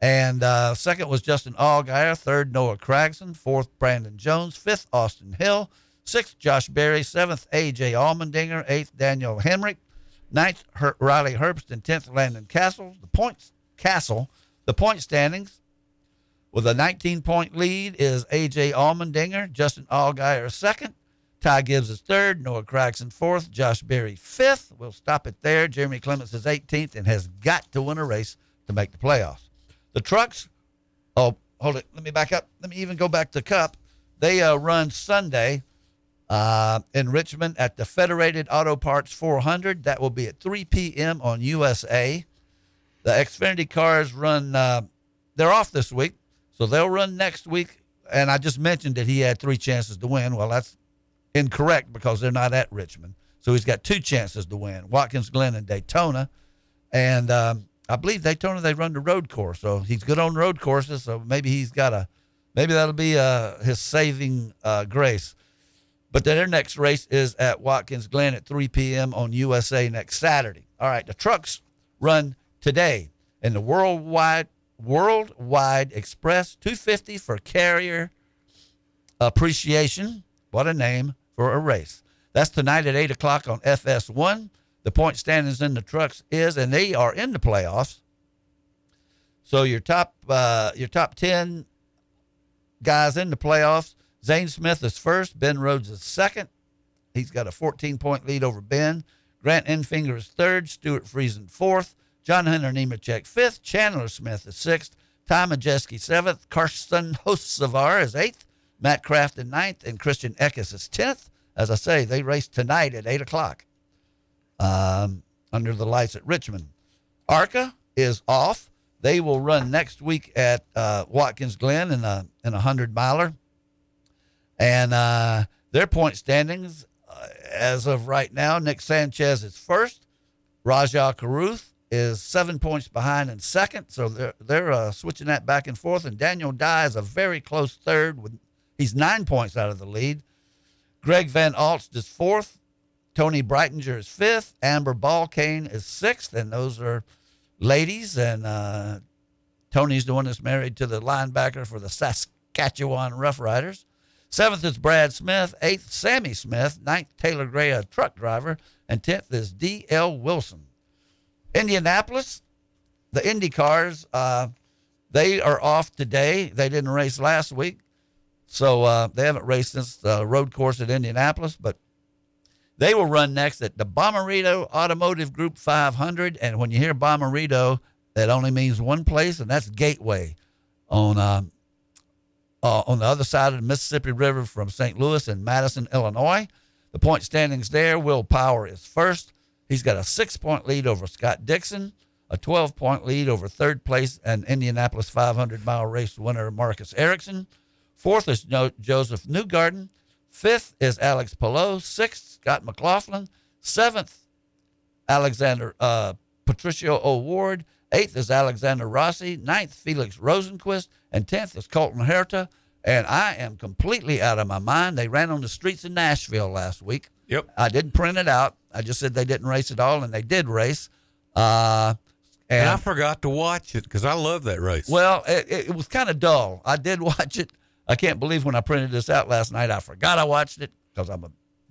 And, uh, second was Justin Allgaier, third Noah Gragson, fourth Brandon Jones, fifth Austin Hill, sixth Josh Berry, seventh A J Allmendinger, eighth Daniel Hemrick, ninth, Her- Riley Herbst, and tenth, Landon Castle. The points, Castle. The point standings with a nineteen-point lead is A J Allmendinger. Justin Allgaier second. Ty Gibbs is third. Noah Gragson fourth. Josh Berry fifth. We'll stop it there. Jeremy Clements is eighteenth and has got to win a race to make the playoffs. The trucks, oh, hold it. Let me back up. Let me even go back to Cup. They uh, run Sunday uh, in Richmond at the Federated Auto Parts four hundred. That will be at three p.m. on U S A. The Xfinity cars run, uh, they're off this week, so they'll run next week. And I just mentioned that he had three chances to win. Well, that's incorrect because they're not at Richmond. So he's got two chances to win, Watkins Glen and Daytona. And um, I believe Daytona, they run the road course. So he's good on road courses, so maybe he's got a, maybe that'll be uh, his saving uh, grace. But their next race is at Watkins Glen at three p.m. on U S A next Saturday. All right, the trucks run today in the Worldwide Worldwide Express two fifty for Carrier Appreciation. What a name for a race. That's tonight at eight o'clock on F S one. The point standings in the trucks is, and they are in the playoffs. So your top uh, your top ten guys in the playoffs, Zane Smith is first. Ben Rhodes is second. He's got a fourteen-point lead over Ben. Grant Enfinger is third. Stuart Friesen fourth. John Hunter Nemechek fifth. Chandler Smith is sixth. Ty Majeski seventh. Carson Hocevar is eighth. Matt Crafton ninth. And Christian Eckes is tenth. As I say, they race tonight at eight o'clock um, under the lights at Richmond. ARCA is off. They will run next week at uh, Watkins Glen in a in a hundred miler, and uh, their point standings uh, as of right now: Nick Sanchez is first, Rajah Caruth is seven points behind in second, so they're they're uh, switching that back and forth. And Daniel Dye is a very close third with he's nine points out of the lead. Greg Van Alst is fourth, Tony Breitinger is fifth, Amber Balkane is sixth, and those are ladies, and uh, Tony's the one that's married to the linebacker for the Saskatchewan Rough Riders. Seventh is Brad Smith. Eighth, Sammy Smith. Ninth, Taylor Gray, a truck driver. And tenth is D L Wilson. Indianapolis, the Indy cars, uh, they are off today. They didn't race last week, so uh, they haven't raced since the road course at Indianapolis, but they will run next at the Bomarito Automotive Group five hundred. And when you hear Bomarito, that only means one place, and that's Gateway on um, uh, on the other side of the Mississippi River from Saint Louis and Madison, Illinois. The point standings there, Will Power is first. He's got a six-point lead over Scott Dixon, a twelve-point lead over third place and Indianapolis five hundred mile race winner Marcus Erickson. Fourth is no- Joseph Newgarden. Fifth is Alex Palou. Sixth, Scott McLaughlin. Seventh, Alexander uh, Patricio O'Ward. Eighth is Alexander Rossi. Ninth, Felix Rosenquist. And tenth is Colton Herta. And I am completely out of my mind. They ran on the streets in Nashville last week. Yep. I didn't print it out. I just said they didn't race at all, and they did race. Uh, and, and I forgot to watch it because I love that race. Well, it, it was kind of dull. I did watch it. I can't believe when I printed this out last night, I forgot I watched it because I'm a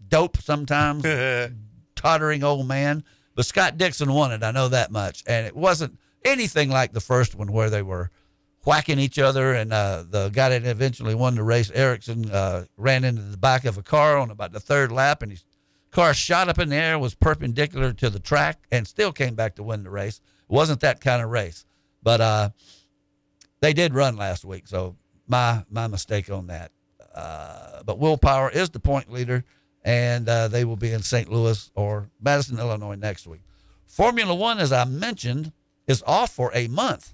dope sometimes, tottering old man. But Scott Dixon won it, I know that much. And it wasn't anything like the first one where they were whacking each other. And uh, the guy that eventually won the race, Erickson, uh, ran into the back of a car on about the third lap. And his car shot up in the air, was perpendicular to the track, and still came back to win the race. It wasn't that kind of race. But uh, they did run last week, so... My my mistake on that. Uh, but Will Power is the point leader, and uh, they will be in Saint Louis or Madison, Illinois next week. Formula One, as I mentioned, is off for a month.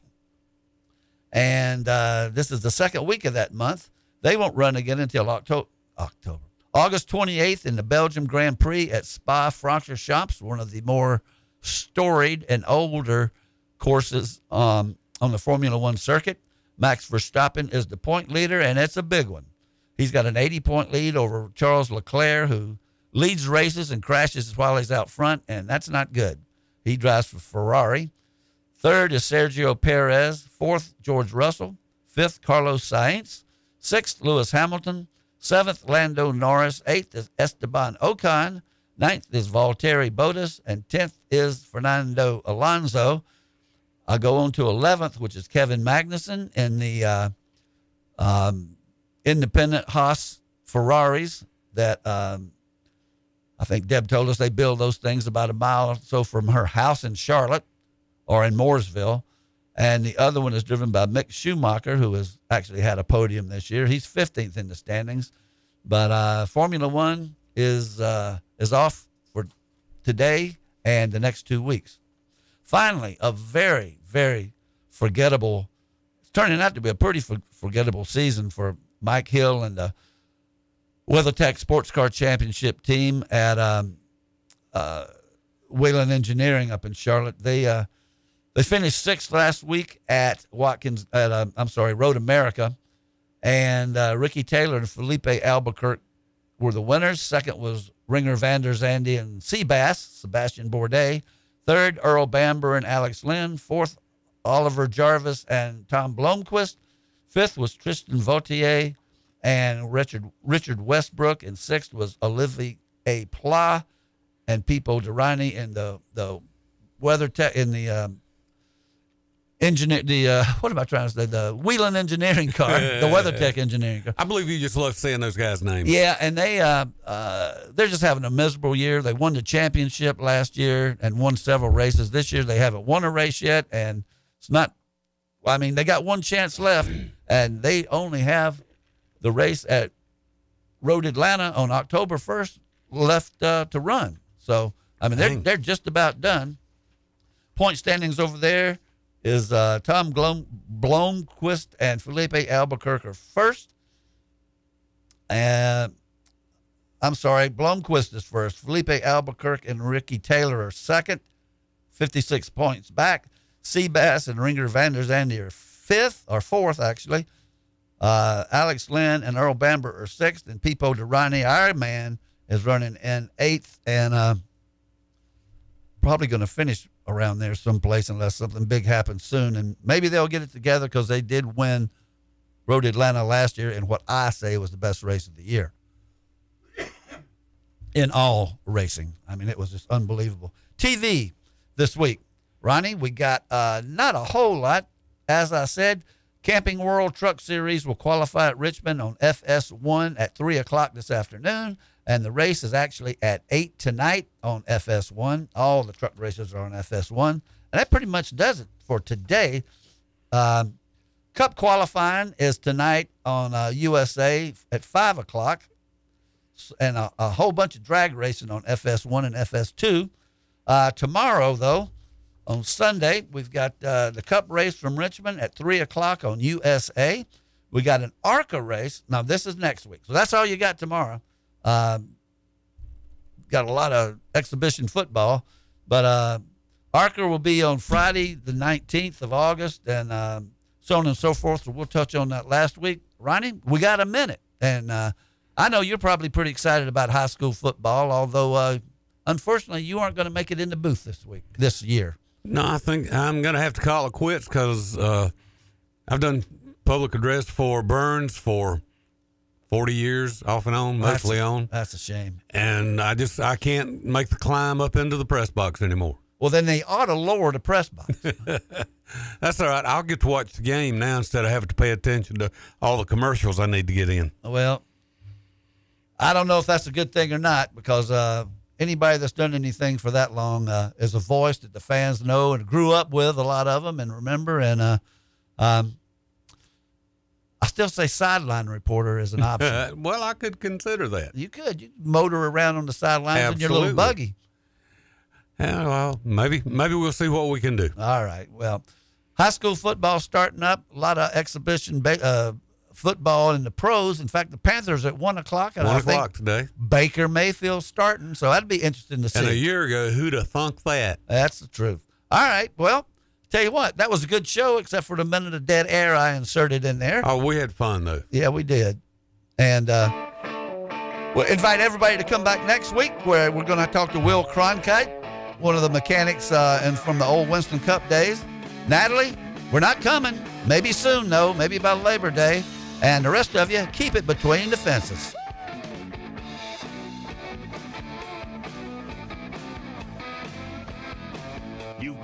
And uh, this is the second week of that month. They won't run again until October, October. August twenty-eighth in the Belgium Grand Prix at Spa-Francorchamps, one of the more storied and older courses um, on the Formula One circuit. Max Verstappen is the point leader, and it's a big one. He's got an eighty-point lead over Charles Leclerc, who leads races and crashes while he's out front, and that's not good. He drives for Ferrari. Third is Sergio Perez. Fourth, George Russell. Fifth, Carlos Sainz. Sixth, Lewis Hamilton. Seventh, Lando Norris. Eighth is Esteban Ocon. Ninth is Valtteri Bottas, and tenth is Fernando Alonso. I'll go on to eleventh, which is Kevin Magnussen in the uh, um, independent Haas Ferraris that um, I think Deb told us they build those things about a mile or so from her house in Charlotte or in Mooresville. And the other one is driven by Mick Schumacher, who has actually had a podium this year. He's fifteenth in the standings. But uh, Formula One is uh, is off for today and the next two weeks. Finally, a very, very forgettable, it's turning out to be a pretty for, forgettable season for Mike Hill and the WeatherTech Sports Car Championship team at um, uh, Wheeling Engineering up in Charlotte. They uh, they finished sixth last week at Watkins at uh, I'm sorry Road America, and uh, Ricky Taylor and Felipe Albuquerque were the winners. Second was Ringer Van der Zande and Seabass, Sebastian Bourdais. Third, Earl Bamber and Alex Lynn. Fourth, Oliver Jarvis and Tom Blomqvist. Fifth was Tristan Vautier and Richard Richard Westbrook. And sixth was Olivier Pla and Pippo Derani in the the weather tech in the um, engineer. The uh, what am I trying to say? The Wheeling Engineering car, the WeatherTech Engineering car. I believe you just love saying those guys' names. Yeah, and they uh, uh, they're just having a miserable year. They won the championship last year and won several races this year. They haven't won a race yet, and it's not. I mean, they got one chance left, and they only have the race at Road Atlanta on October first left uh, to run. So, I mean, they're, they're just about done. Point standings over there is uh, Tom Blom, Blomqvist and Felipe Albuquerque are first. And, I'm sorry, Blomqvist is first. Felipe Albuquerque and Ricky Taylor are second, fifty-six points back. Seabass and Ringer Van der Zande are fifth or fourth, actually. Uh, Alex Lynn and Earl Bamber are sixth, and Pippo Derani, our man, is running in eighth, and uh, probably going to finish around there someplace unless something big happens soon. And maybe they'll get it together because they did win Road Atlanta last year in what I say was the best race of the year in all racing. I mean, it was just unbelievable. T V this week. Ronnie, we got uh, not a whole lot. As I said, Camping World Truck Series will qualify at Richmond on F S one at three o'clock this afternoon, and the race is actually at eight tonight on F S one. All the truck races are on F S one, and that pretty much does it for today. Um, cup qualifying is tonight on uh, U S A at five o'clock, and a, a whole bunch of drag racing on F S one and F S two. Uh, tomorrow, though, on Sunday, we've got uh, the Cup race from Richmond at three o'clock on U S A. We got an ARCA race. Now, this is next week, so that's all you got tomorrow. Um, got a lot of exhibition football, but uh, ARCA will be on Friday, the nineteenth of August, and um, so on and so forth. So we'll touch on that last week. Ronnie, we got a minute, and uh, I know you're probably pretty excited about high school football, although, uh, unfortunately, you aren't going to make it in the booth this week, this year. No, I think I'm going to have to call it quits because uh, I've done public address for Burns for forty years, off and on, mostly that's a, on. That's a shame. And I just I can't make the climb up into the press box anymore. Well, then they ought to lower the press box. That's all right. I'll get to watch the game now instead of having to pay attention to all the commercials I need to get in. Well, I don't know if that's a good thing or not because uh, – anybody that's done anything for that long uh, is a voice that the fans know and grew up with, a lot of them, and remember. And uh, um, I still say sideline reporter is an option. Well, I could consider that. You could. You motor around on the sidelines Absolutely. in your little buggy. Yeah, well, maybe, maybe we'll see what we can do. All right. Well, high school football starting up, a lot of exhibition uh football and the pros. In fact, the Panthers at one o'clock. And one I o'clock think today. Baker Mayfield's starting, so that'd be interesting to see. And a year ago, who'd have thunk that? That's the truth. All right. Well, tell you what, that was a good show, except for the minute of dead air I inserted in there. Oh, we had fun though. Yeah, we did. And uh, we'll invite everybody to come back next week, where we're going to talk to Will Cronkite, one of the mechanics, uh, and from the old Winston Cup days. Natalie, we're not coming. Maybe soon though. Maybe by Labor Day. And the rest of you, keep it between the fences. You've